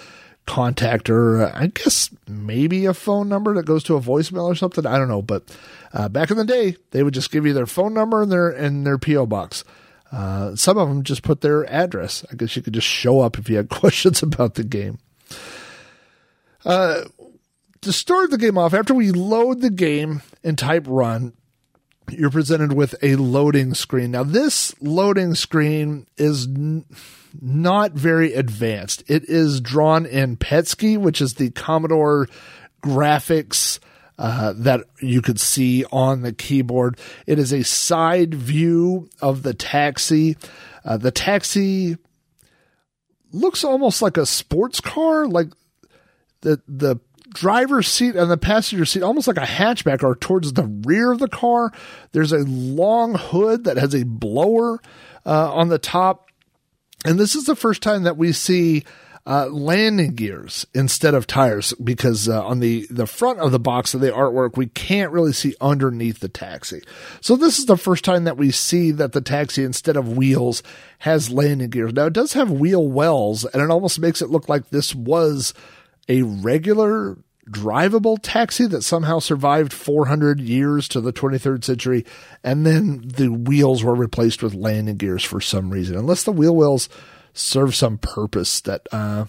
contact, or I guess maybe a phone number that goes to a voicemail or something. I don't know. But uh, back in the day, they would just give you their phone number and their, and their P O box. Uh, some of them just put their address. I guess you could just show up if you had questions about the game. Uh, to start the game off, after we load the game and type run, you're presented with a loading screen. Now, this loading screen is n- not very advanced. It is drawn in Petsky, which is the Commodore graphics Uh, that you could see on the keyboard. It is a side view of the taxi. Uh, the taxi looks almost like a sports car, like the the driver's seat and the passenger seat, almost like a hatchback, are towards the rear of the car. There's a long hood that has a blower uh, on the top. And this is the first time that we see Uh, landing gears instead of tires, because uh, on the, the front of the box of the artwork, we can't really see underneath the taxi. So this is the first time that we see that the taxi, instead of wheels, has landing gears. Now, it does have wheel wells, and it almost makes it look like this was a regular drivable taxi that somehow survived four hundred years to the twenty-third century, and then the wheels were replaced with landing gears for some reason, unless the wheel wells serve some purpose that uh,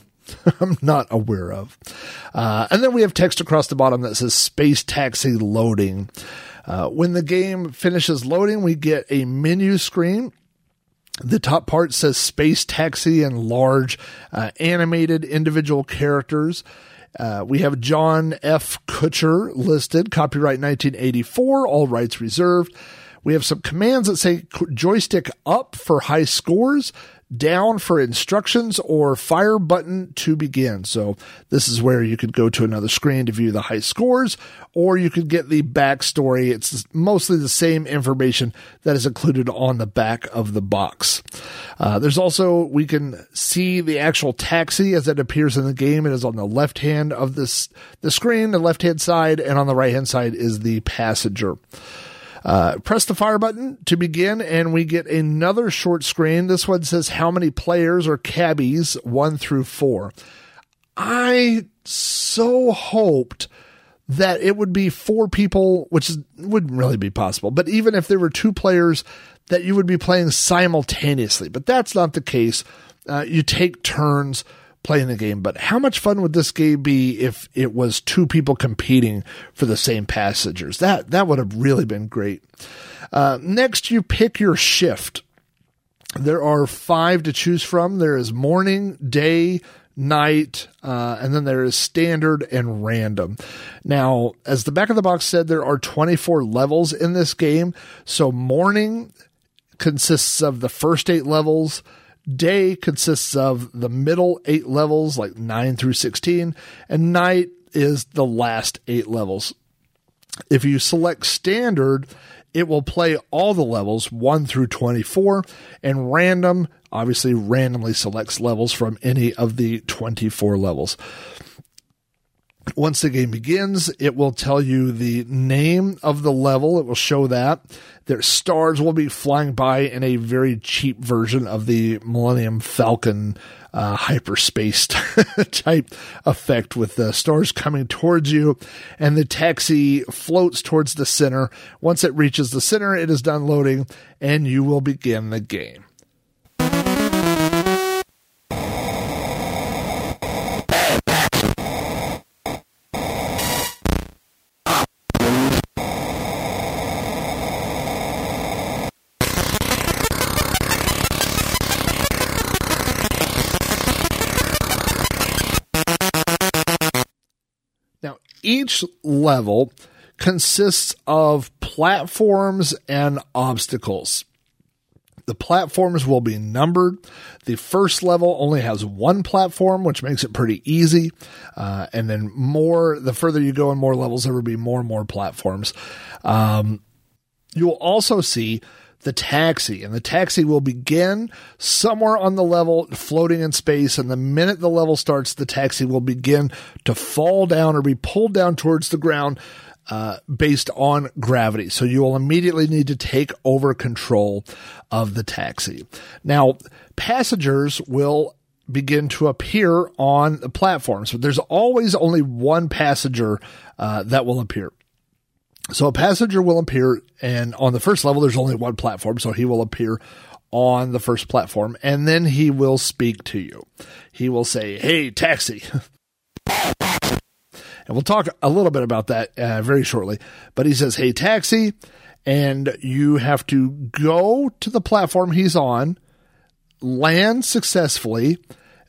I'm not aware of. Uh, and then we have text across the bottom that says Space Taxi Loading. Uh, when the game finishes loading, we get a menu screen. The top part says Space Taxi in large uh, animated individual characters. Uh, we have John F. Kutcher listed, copyright nineteen eighty-four, all rights reserved. We have some commands that say joystick up for high scores, down for instructions, or fire button to begin. So this is where you could go to another screen to view the high scores, or you could get the backstory. It's mostly the same information that is included on the back of the box. Uh, there's also, we can see the actual taxi as it appears in the game. It is on the left hand of this, the screen, the left hand side, and on the right hand side is the passenger. Uh, press the fire button to begin, and we get another short screen. This one says how many players or cabbies, one through four. I so hoped that it would be four people, which is, wouldn't really be possible. But even if there were two players, that you would be playing simultaneously. But that's not the case. Uh, you take turns playing the game. But how much fun would this game be if it was two people competing for the same passengers? That that would have really been great. Uh, next, you pick your shift. There are five to choose from. There is morning, day, night, uh, and then there is standard and random. Now, as the back of the box said, there are twenty-four levels in this game. So morning consists of the first eight levels. Day consists of the middle eight levels, like nine through sixteen, and night is the last eight levels. If you select standard, it will play all the levels, one through twenty-four, and random obviously randomly selects levels from any of the twenty-four levels. Once the game begins, it will tell you the name of the level. It will show that. Their stars will be flying by in a very cheap version of the Millennium Falcon uh, hyperspace type effect, with the stars coming towards you, and the taxi floats towards the center. Once it reaches the center, it is done loading, and you will begin the game. Each level consists of platforms and obstacles. The platforms will be numbered. The first level only has one platform, which makes it pretty easy. Uh, and then more, the further you go in more levels, there will be more and more platforms. Um, you will also see the taxi, and the taxi will begin somewhere on the level floating in space. And the minute the level starts, the taxi will begin to fall down or be pulled down towards the ground uh, based on gravity. So you will immediately need to take over control of the taxi. Now, passengers will begin to appear on the platforms, but there's always only one passenger uh, that will appear. So a passenger will appear, and on the first level, there's only one platform, so he will appear on the first platform, and then he will speak to you. He will say, "Hey, taxi." And we'll talk a little bit about that uh, very shortly. But he says, "Hey, taxi," and you have to go to the platform he's on, land successfully,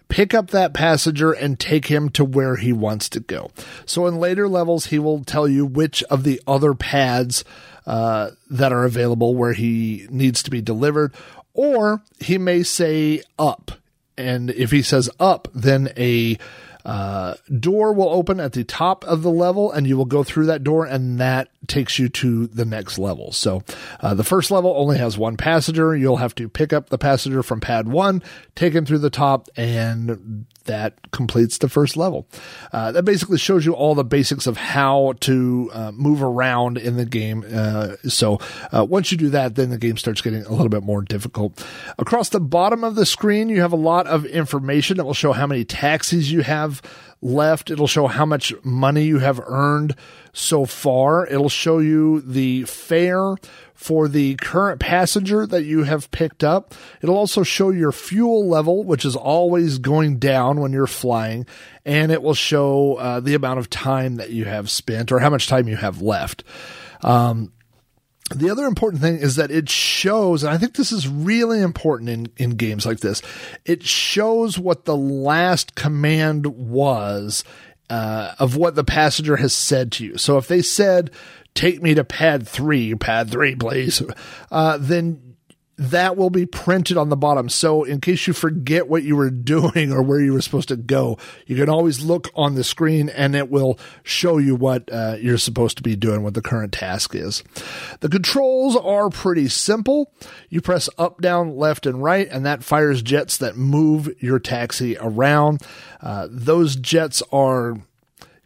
pick up that passenger, and take him to where he wants to go. So in later levels, he will tell you which of the other pads uh, that are available where he needs to be delivered, or he may say up. And if he says up, then a uh, door will open at the top of the level, and you will go through that door, and that takes you to the next level. So uh, the first level only has one passenger. You'll have to pick up the passenger from pad one, take him through the top, and that completes the first level. Uh, that basically shows you all the basics of how to uh, move around in the game. Uh, so uh, once you do that, then the game starts getting a little bit more difficult. Across the bottom of the screen, you have a lot of information that will show how many taxis you have left. It'll show how much money you have earned so far. It'll show you the fare for the current passenger that you have picked up. It'll also show your fuel level, which is always going down when you're flying, and it will show uh, the amount of time that you have spent or how much time you have left. Um, The other important thing is that it shows, and I think this is really important in, in games like this, it shows what the last command was uh, of what the passenger has said to you. So if they said, "Take me to pad three, pad three, please," uh, then that will be printed on the bottom. So in case you forget what you were doing or where you were supposed to go, you can always look on the screen and it will show you what uh, you're supposed to be doing, what the current task is. The controls are pretty simple. You press up, down, left, and right, and that fires jets that move your taxi around. Uh, those jets are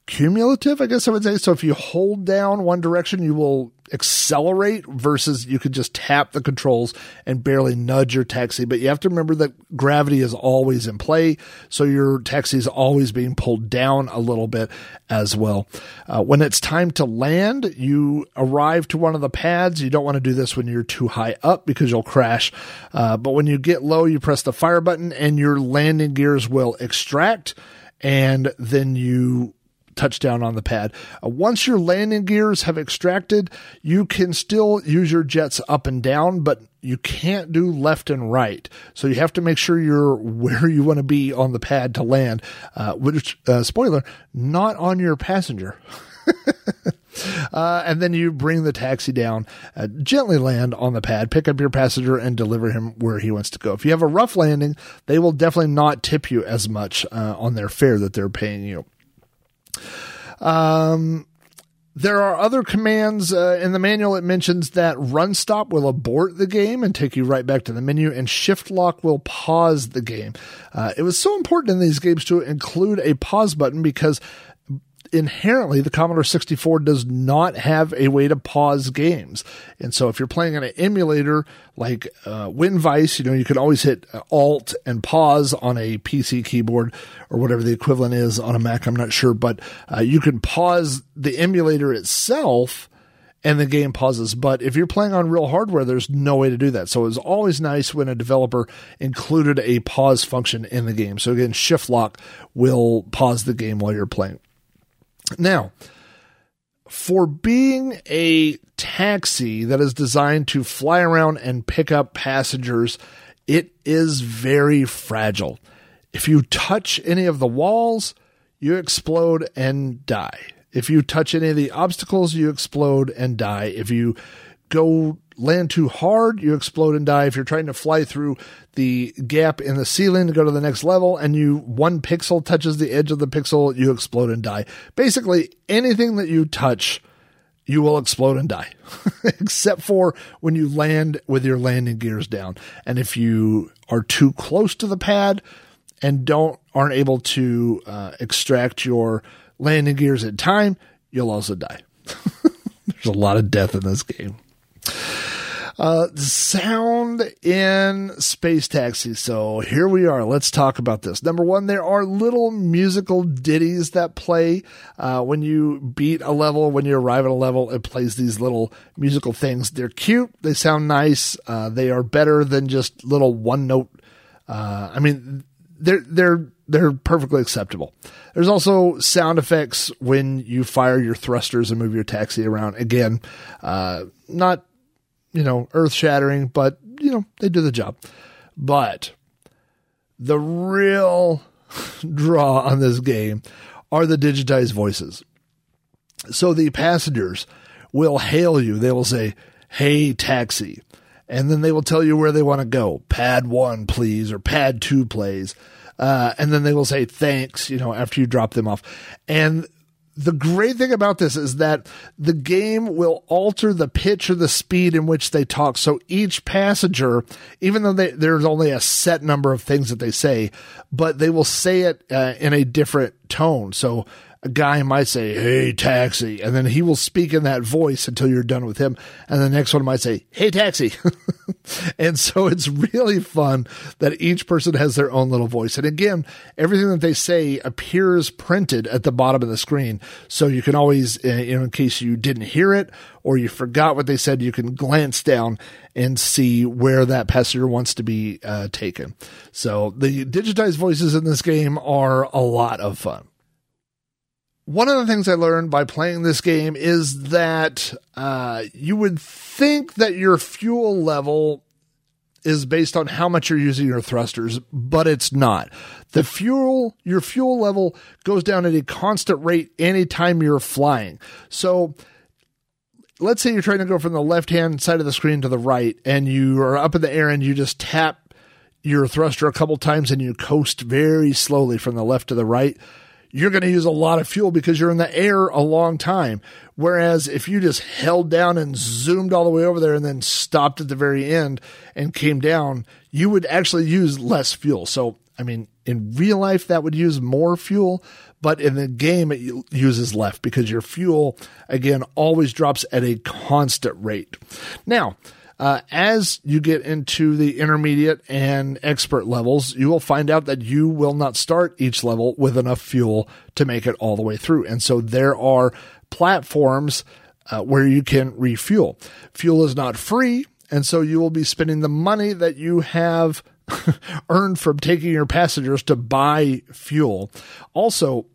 cumulative, I guess I would say. So if you hold down one direction, you will accelerate, versus you could just tap the controls and barely nudge your taxi. But you have to remember that gravity is always in play, so your taxi is always being pulled down a little bit as well. Uh, when it's time to land, you arrive to one of the pads. You don't want to do this when you're too high up because you'll crash. Uh, but when you get low, you press the fire button and your landing gears will extract, and then you touchdown on the pad. Uh, once your landing gears have extracted, you can still use your jets up and down, but you can't do left and right. So you have to make sure you're where you want to be on the pad to land, uh, which, uh, spoiler, not on your passenger. uh, and then you bring the taxi down, uh, gently land on the pad, pick up your passenger, and deliver him where he wants to go. If you have a rough landing, they will definitely not tip you as much uh, on their fare that they're paying you. Um, there are other commands uh, in the manual. It mentions that run stop will abort the game and take you right back to the menu, and shift lock will pause the game. Uh, it was so important in these games to include a pause button because inherently the Commodore sixty-four does not have a way to pause games. And so if you're playing on an emulator like uh, WinVice, you know, you can always hit Alt and pause on a P C keyboard or whatever the equivalent is on a Mac. I'm not sure, but uh, you can pause the emulator itself and the game pauses. But if you're playing on real hardware, there's no way to do that. So it was always nice when a developer included a pause function in the game. So again, shift lock will pause the game while you're playing. Now, for being a taxi that is designed to fly around and pick up passengers, it is very fragile. If you touch any of the walls, you explode and die. If you touch any of the obstacles, you explode and die. If you go land too hard, you explode and die. If you're trying to fly through the gap in the ceiling to go to the next level and you one pixel touches the edge of the pixel, you explode and die. Basically, anything that you touch, you will explode and die, except for when you land with your landing gears down. And if you are too close to the pad and don't aren't able to uh, extract your landing gears in time, you'll also die. There's a lot of death in this game. Uh, sound in Space Taxi. So here we are. Let's talk about this. Number one, there are little musical ditties that play uh, when you beat a level. When you arrive at a level, it plays these little musical things. They're cute. They sound nice. Uh, they are better than just little one note. Uh, I mean, they're they're they're perfectly acceptable. There's also sound effects when you fire your thrusters and move your taxi around. Again, uh, not. you know, earth shattering, but you know, they do the job. But the real draw on this game are the digitized voices. So the passengers will hail you. They will say, "Hey, taxi." And then they will tell you where they want to go. Pad one, please, or pad two, please. Uh, and then they will say, "Thanks," you know, after you drop them off. And the great thing about this is that the game will alter the pitch or the speed in which they talk. So each passenger, even though they, there's only a set number of things that they say, but they will say it uh, in a different tone. So a guy might say, "Hey, taxi," and then he will speak in that voice until you're done with him. And the next one might say, "Hey, taxi." And so it's really fun that each person has their own little voice. And again, everything that they say appears printed at the bottom of the screen. So you can always, you know, in case you didn't hear it or you forgot what they said, you can glance down and see where that passenger wants to be uh, taken. So the digitized voices in this game are a lot of fun. One of the things I learned by playing this game is that uh, you would think that your fuel level is based on how much you're using your thrusters, but it's not. The fuel, your fuel level goes down at a constant rate anytime you're flying. So let's say you're trying to go from the left-hand side of the screen to the right, and you are up in the air and you just tap your thruster a couple times and you coast very slowly from the left to the right. You're going to use a lot of fuel because you're in the air a long time. Whereas if you just held down and zoomed all the way over there and then stopped at the very end and came down, you would actually use less fuel. So, I mean, in real life, that would use more fuel, but in the game, it uses less because your fuel, again, always drops at a constant rate. Now, Uh, as you get into the intermediate and expert levels, you will find out that you will not start each level with enough fuel to make it all the way through. And so there are platforms uh, where you can refuel. Fuel is not free, and so you will be spending the money that you have earned from taking your passengers to buy fuel. Also,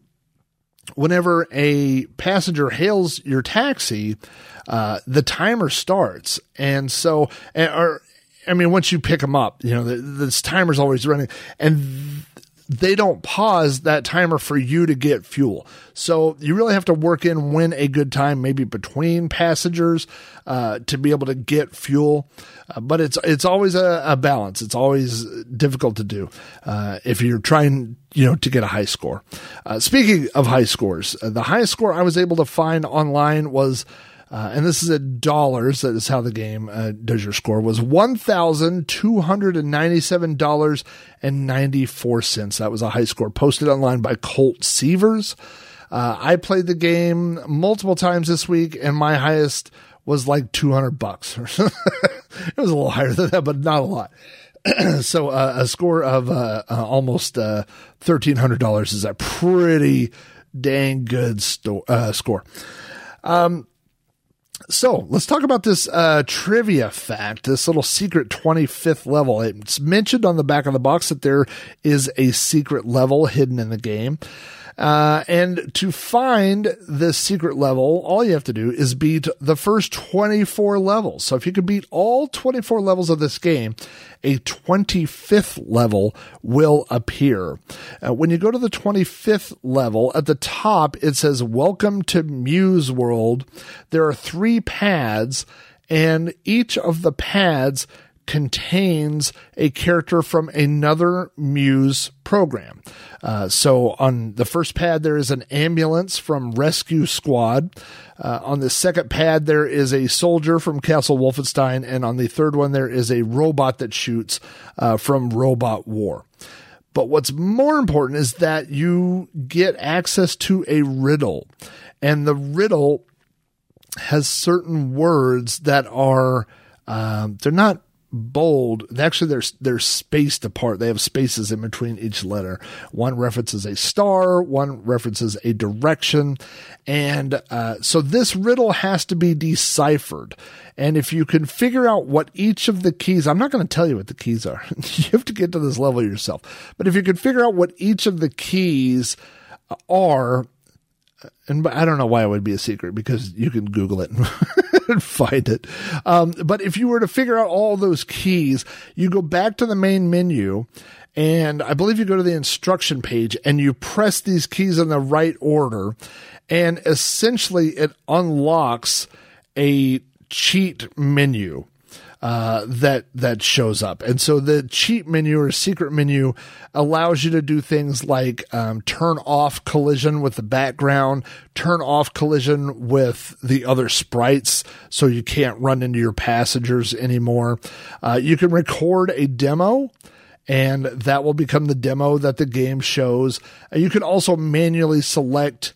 whenever a passenger hails your taxi, uh, the timer starts. And so, or, I mean, once you pick them up, you know, this timer's always running and they don't pause that timer for you to get fuel. So you really have to work in when a good time, maybe between passengers, uh, to be able to get fuel. Uh, but it's, it's always a, a balance. It's always difficult to do, uh, if you're trying, you know, to get a high score. Uh, speaking of high scores, uh, the highest score I was able to find online was, uh, and this is in dollars, that is how the game uh, does your score, was one thousand two hundred ninety-seven dollars and ninety-four cents. That was a high score posted online by Colt Seavers. Uh, I played the game multiple times this week, and my highest was like two hundred bucks. It was a little higher than that, but not a lot. So uh, a score of uh, uh, almost uh, thirteen hundred dollars is a pretty dang good sto- uh, score. Um, so let's talk about this uh, trivia fact, this little secret twenty-fifth level. It's mentioned on the back of the box that there is a secret level hidden in the game. Uh, and to find this secret level, all you have to do is beat the first twenty-four levels. So if you can beat all twenty-four levels of this game, a twenty-fifth level will appear. Uh, when you go to the twenty-fifth level, at the top, it says, "Welcome to Muse World." There are three pads and each of the pads contains a character from another Muse program. Uh, so on the first pad, there is an ambulance from Rescue Squad. Uh, on the second pad, there is a soldier from Castle Wolfenstein. And on the third one, there is a robot that shoots uh, from Robot War. But what's more important is that you get access to a riddle. And the riddle has certain words that are, um, they're not bold. Actually, they're, they're spaced apart. They have spaces in between each letter. One references a star, one references a direction. And uh, so this riddle has to be deciphered. And if you can figure out what each of the keys, I'm not going to tell you what the keys are. You have to get to this level yourself. But if you can figure out what each of the keys are, and I don't know why it would be a secret because you can Google it and find it. Um, but if you were to figure out all those keys, you go back to the main menu and I believe you go to the instruction page and you press these keys in the right order. And essentially it unlocks a cheat menu uh, that, that shows up. And so the cheat menu or secret menu allows you to do things like, um, turn off collision with the background, turn off collision with the other sprites. So you can't run into your passengers anymore. Uh, you can record a demo and that will become the demo that the game shows. And you can also manually select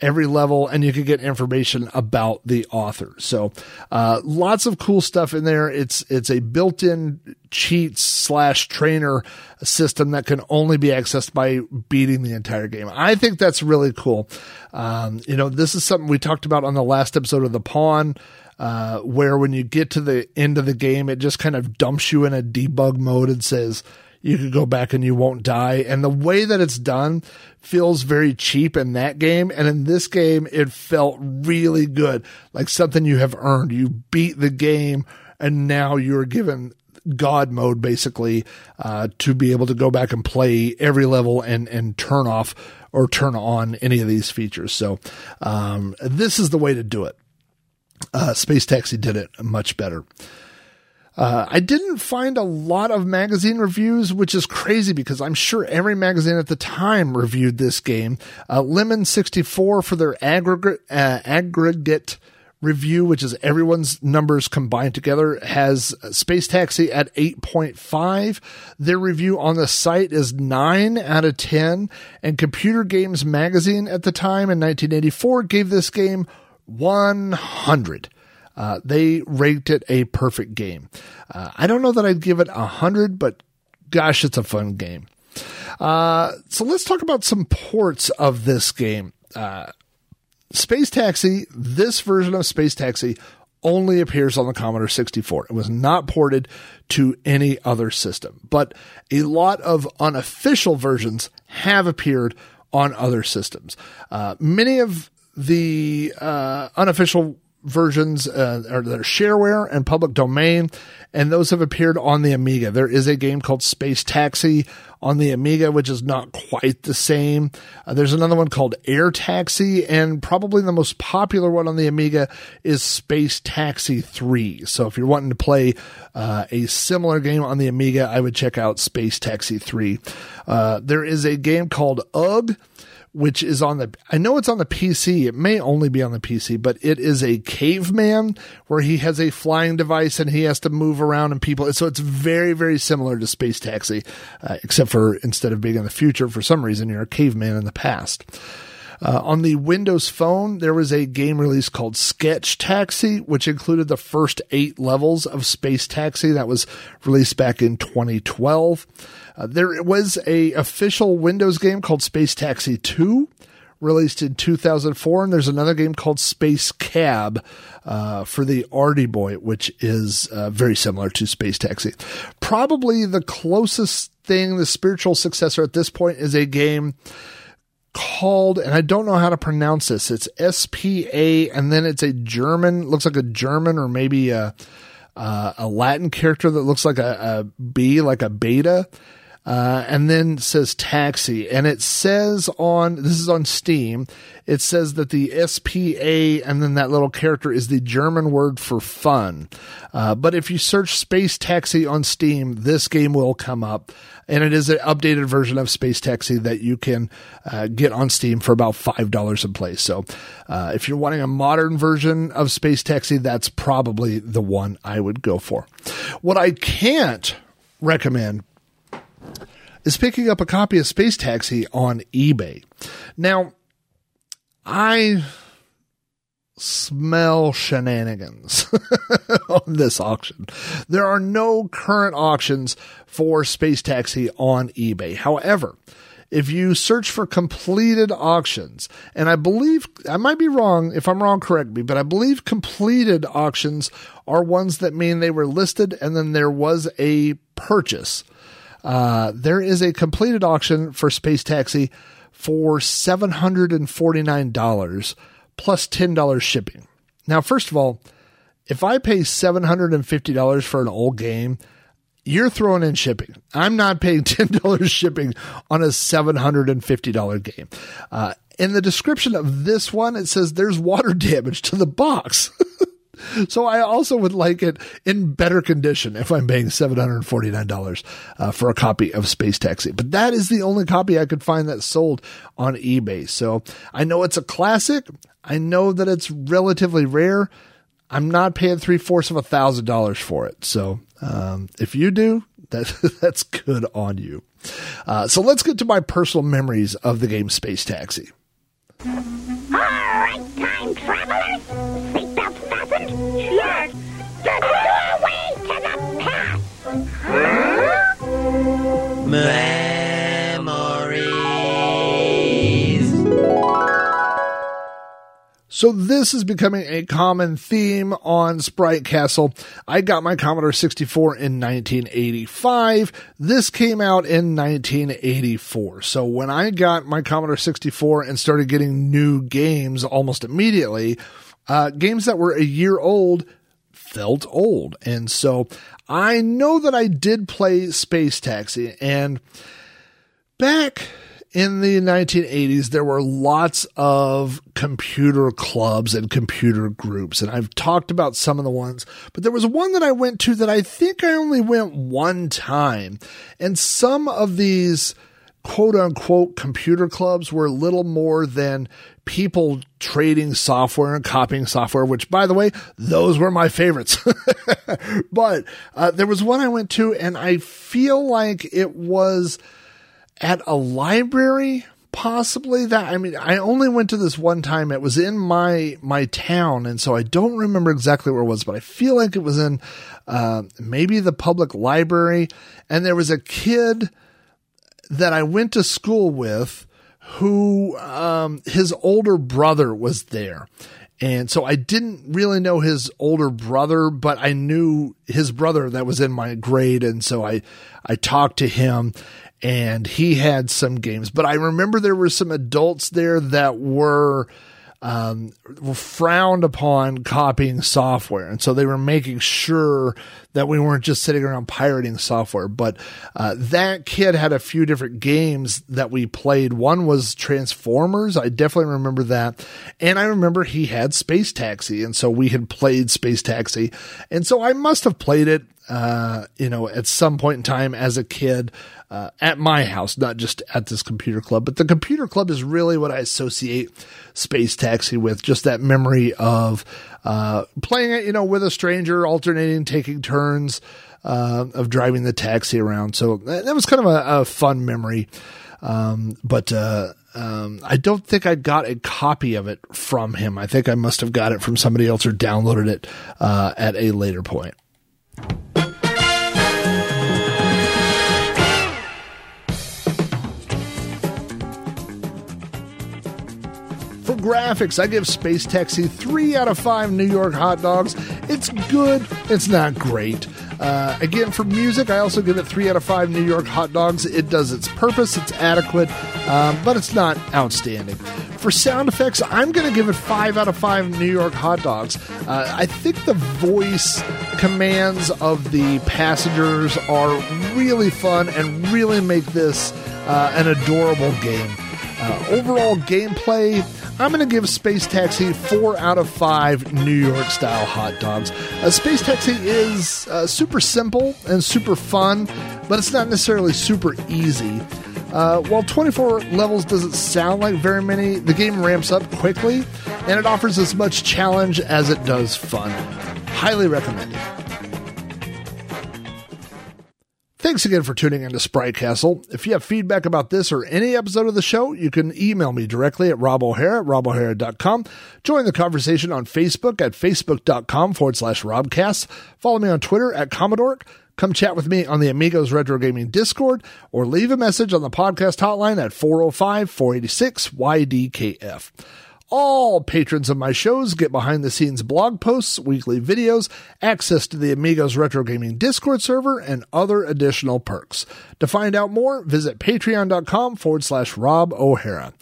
every level, and you can get information about the author. So, uh, lots of cool stuff in there. It's, it's a built-in cheat slash trainer system that can only be accessed by beating the entire game. I think that's really cool. Um, you know, this is something we talked about on the last episode of The Pawn, uh, where when you get to the end of the game, it just kind of dumps you in a debug mode and says, you could go back and you won't die. And the way that it's done feels very cheap in that game. And in this game, it felt really good. Like something you have earned. You beat the game and now you're given God mode basically, uh, to be able to go back and play every level and, and turn off or turn on any of these features. So, um, this is the way to do it. Uh, Space Taxi did it much better. Uh, I didn't find a lot of magazine reviews, which is crazy because I'm sure every magazine at the time reviewed this game. Uh, Lemon sixty-four for their aggregate, uh, aggregate review, which is everyone's numbers combined together, has Space Taxi at eight point five. Their review on the site is nine out of ten. And Computer Games Magazine at the time in nineteen eighty-four gave this game one hundred. Uh, they ranked it a perfect game. Uh, I don't know that I'd give it a hundred, but gosh, it's a fun game. Uh, so let's talk about some ports of this game. Uh, Space Taxi, this version of Space Taxi only appears on the Commodore sixty-four. It was not ported to any other system, but a lot of unofficial versions have appeared on other systems. Uh, many of the, uh, unofficial versions uh, are their shareware and public domain, and those have appeared on the Amiga. There is a game called Space Taxi on the Amiga, which is not quite the same. Uh, there's another one called Air Taxi, and probably the most popular one on the Amiga is Space Taxi three. So if you're wanting to play uh, a similar game on the Amiga, I would check out Space Taxi three. Uh, there is a game called U G, which is on the, I know it's on the P C. It may only be on the P C, but it is a caveman where he has a flying device and he has to move around and people. So it's very, very similar to Space Taxi, uh, except for instead of being in the future, for some reason, you're a caveman in the past. Uh, on the Windows Phone, there was a game release called Sketch Taxi, which included the first eight levels of Space Taxi. That was released back in twenty twelve. Uh, there was a official Windows game called Space Taxi two, released in two thousand four. And there's another game called Space Cab uh, for the Artie Boy, which is uh, very similar to Space Taxi. Probably the closest thing, the spiritual successor at this point, is a game called, and I don't know how to pronounce this, it's S P A, and then it's a German, looks like a German or maybe a, uh, a Latin character that looks like a, a B, like a beta. Uh, and then says Taxi, and it says on, this is on Steam, it says that the S P A and then that little character is the German word for fun. Uh, but if you search Space Taxi on Steam, this game will come up, and it is an updated version of Space Taxi that you can uh, get on Steam for about five dollars a play. So uh, if you're wanting a modern version of Space Taxi, that's probably the one I would go for. What I can't recommend is picking up a copy of Space Taxi on eBay. Now, I smell shenanigans on this auction. There are no current auctions for Space Taxi on eBay. However, if you search for completed auctions, and I believe, I might be wrong, if I'm wrong, correct me, but I believe completed auctions are ones that mean they were listed and then there was a purchase. Uh, there is a completed auction for Space Taxi for seven hundred forty-nine dollars plus ten dollars shipping. Now, first of all, if I pay seven hundred fifty dollars for an old game, you're throwing in shipping. I'm not paying ten dollars shipping on a seven hundred fifty dollars game. Uh, in the description of this one, it says there's water damage to the box. So I also would like it in better condition if I'm paying seven hundred forty-nine dollars uh, for a copy of Space Taxi. But that is the only copy I could find that's sold on eBay. So I know it's a classic. I know that it's relatively rare. I'm not paying three-fourths of a thousand dollars for it. So um, if you do, that that's good on you. Uh, so let's get to my personal memories of the game Space Taxi. All right, time travelers. Let's get away to the past. Huh? Memories. So this is becoming a common theme on Sprite Castle. I got my Commodore sixty-four in nineteen eighty-five. This came out in nineteen eighty-four. So when I got my Commodore sixty-four and started getting new games almost immediately, Uh, games that were a year old felt old. And so I know that I did play Space Taxi. And back in the nineteen eighties, there were lots of computer clubs and computer groups. And I've talked about some of the ones, but there was one that I went to that I think I only went one time. And some of these quote unquote computer clubs were little more than people trading software and copying software, which, by the way, those were my favorites. But uh, there was one I went to, and I feel like it was at a library, possibly. That, I mean, I only went to this one time. It was in my my town, and so I don't remember exactly where it was, but I feel like it was in uh, maybe the public library. And there was a kid that I went to school with who, um, his older brother was there. And so I didn't really know his older brother, but I knew his brother that was in my grade. And so I, I talked to him, and he had some games, but I remember there were some adults there that were, um, were frowned upon copying software. And so they were making sure that we weren't just sitting around pirating software. But, uh, that kid had a few different games that we played. One was Transformers. I definitely remember that. And I remember he had Space Taxi. And so we had played Space Taxi. And so I must have played it, uh, you know, at some point in time as a kid, uh, at my house, not just at this computer club. But the computer club is really what I associate Space Taxi with, just that memory of, uh, playing it, you know, with a stranger, alternating, taking turns, uh, of driving the taxi around. So that, that was kind of a, a fun memory. Um, but, uh, Um, I don't think I got a copy of it from him. I think I must have got it from somebody else or downloaded it uh, at a later point. For graphics, I give Space Taxi three out of five New York hot dogs. It's good. It's not great. Uh, again, for music, I also give it three out of five New York hot dogs. It does its purpose. It's adequate, um, but it's not outstanding. For sound effects, I'm going to give it five out of five New York hot dogs. Uh, I think the voice commands of the passengers are really fun and really make this uh, an adorable game. Uh, overall gameplay, I'm going to give Space Taxi four out of five New York-style hot dogs. Uh, Space Taxi is uh, super simple and super fun, but it's not necessarily super easy. Uh, while twenty-four levels doesn't sound like very many, the game ramps up quickly, and it offers as much challenge as it does fun. Highly recommended. Thanks again for tuning in to Sprite Castle. If you have feedback about this or any episode of the show, you can email me directly at Rob O'Hara at Rob O'Hara dot com. Join the conversation on Facebook at Facebook dot com forward slash Robcast. Follow me on Twitter at Commodore. Come chat with me on the Amigos Retro Gaming Discord or leave a message on the podcast hotline at four oh five, four eight six, Y D K F. All patrons of my shows get behind-the-scenes blog posts, weekly videos, access to the Amigos Retro Gaming Discord server, and other additional perks. To find out more, visit patreon dot com forward slash Rob O'Hara.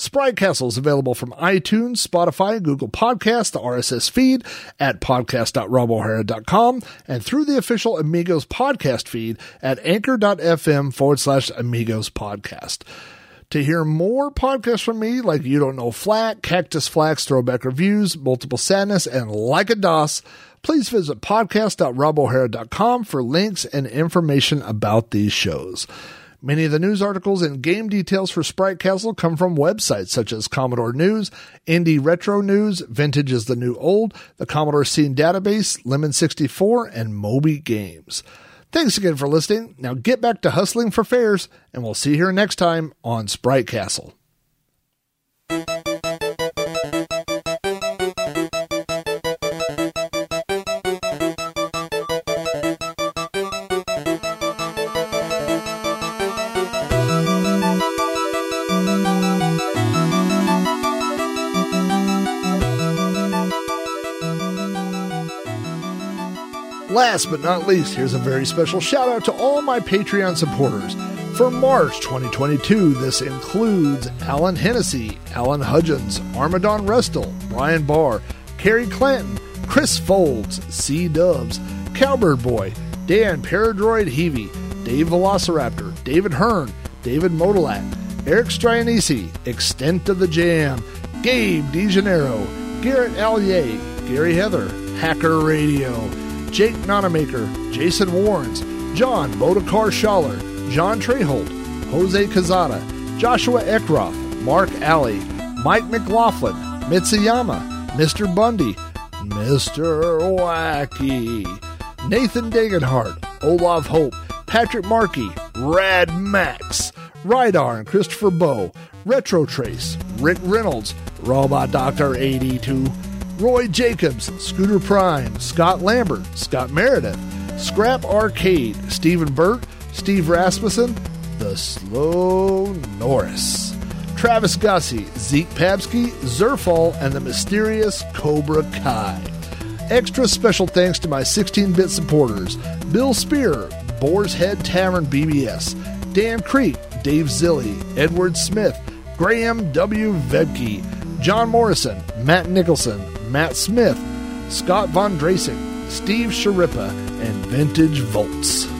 Sprite Castle is available from iTunes, Spotify, Google Podcasts, the R S S feed, at podcast dot rob o'hara dot com, and through the official Amigos podcast feed at anchor dot f m forward slash Amigos podcast. To hear more podcasts from me, like You Don't Know Flack, Cactus Flack's Throwback Reviews, Multiple Sadness, and Like a DOS, please visit podcast dot rob o'hara dot com for links and information about these shows. Many of the news articles and game details for Sprite Castle come from websites such as Commodore News, Indie Retro News, Vintage is the New Old, the Commodore Scene Database, Lemon sixty-four, and Moby Games. Thanks again for listening. Now get back to hustling for fares, and we'll see you here next time on Sprite Castle. Last but not least, here's a very special shout out to all my Patreon supporters. For March twenty twenty-two, this includes Alan Hennessy, Alan Hudgens, Armadon Restel, Brian Barr, Carrie Clanton, Chris Folds, C. Dubs, Cowbird Boy, Dan Paradroid Heavey, Dave Velociraptor, David Hearn, David Modalak, Eric Strianese, Extent of the Jam, Gabe DeGennaro, Garrett Allier, Gary Heather, Hacker Radio, Jake Nonamaker, Jason Warrens, John Bodekar Schaller, John Treholt, Jose Cazada, Joshua Eckroth, Mark Alley, Mike McLaughlin, Mitsuyama, Mister Bundy, Mister Wacky, Nathan Dagenhart, Olav Hope, Patrick Markey, Rad Max, Rydar and Christopher Bowe, Retro Trace, Rick Reynolds, Robot Doctor eighty-two, Roy Jacobs, Scooter Prime, Scott Lambert, Scott Meredith, Scrap Arcade, Stephen Burt, Steve Rasmussen, The Slow Norris, Travis Gussie, Zeke Pabsky, Zerfall, and the mysterious Cobra Kai. Extra special thanks to my sixteen-bit supporters, Bill Spear, Boar's Head Tavern B B S, Dan Creek, Dave Zilli, Edward Smith, Graham W. Vebke, John Morrison, Matt Nicholson, Matt Smith, Scott Von Drasing, Steve Sharippa, and Vintage Volts.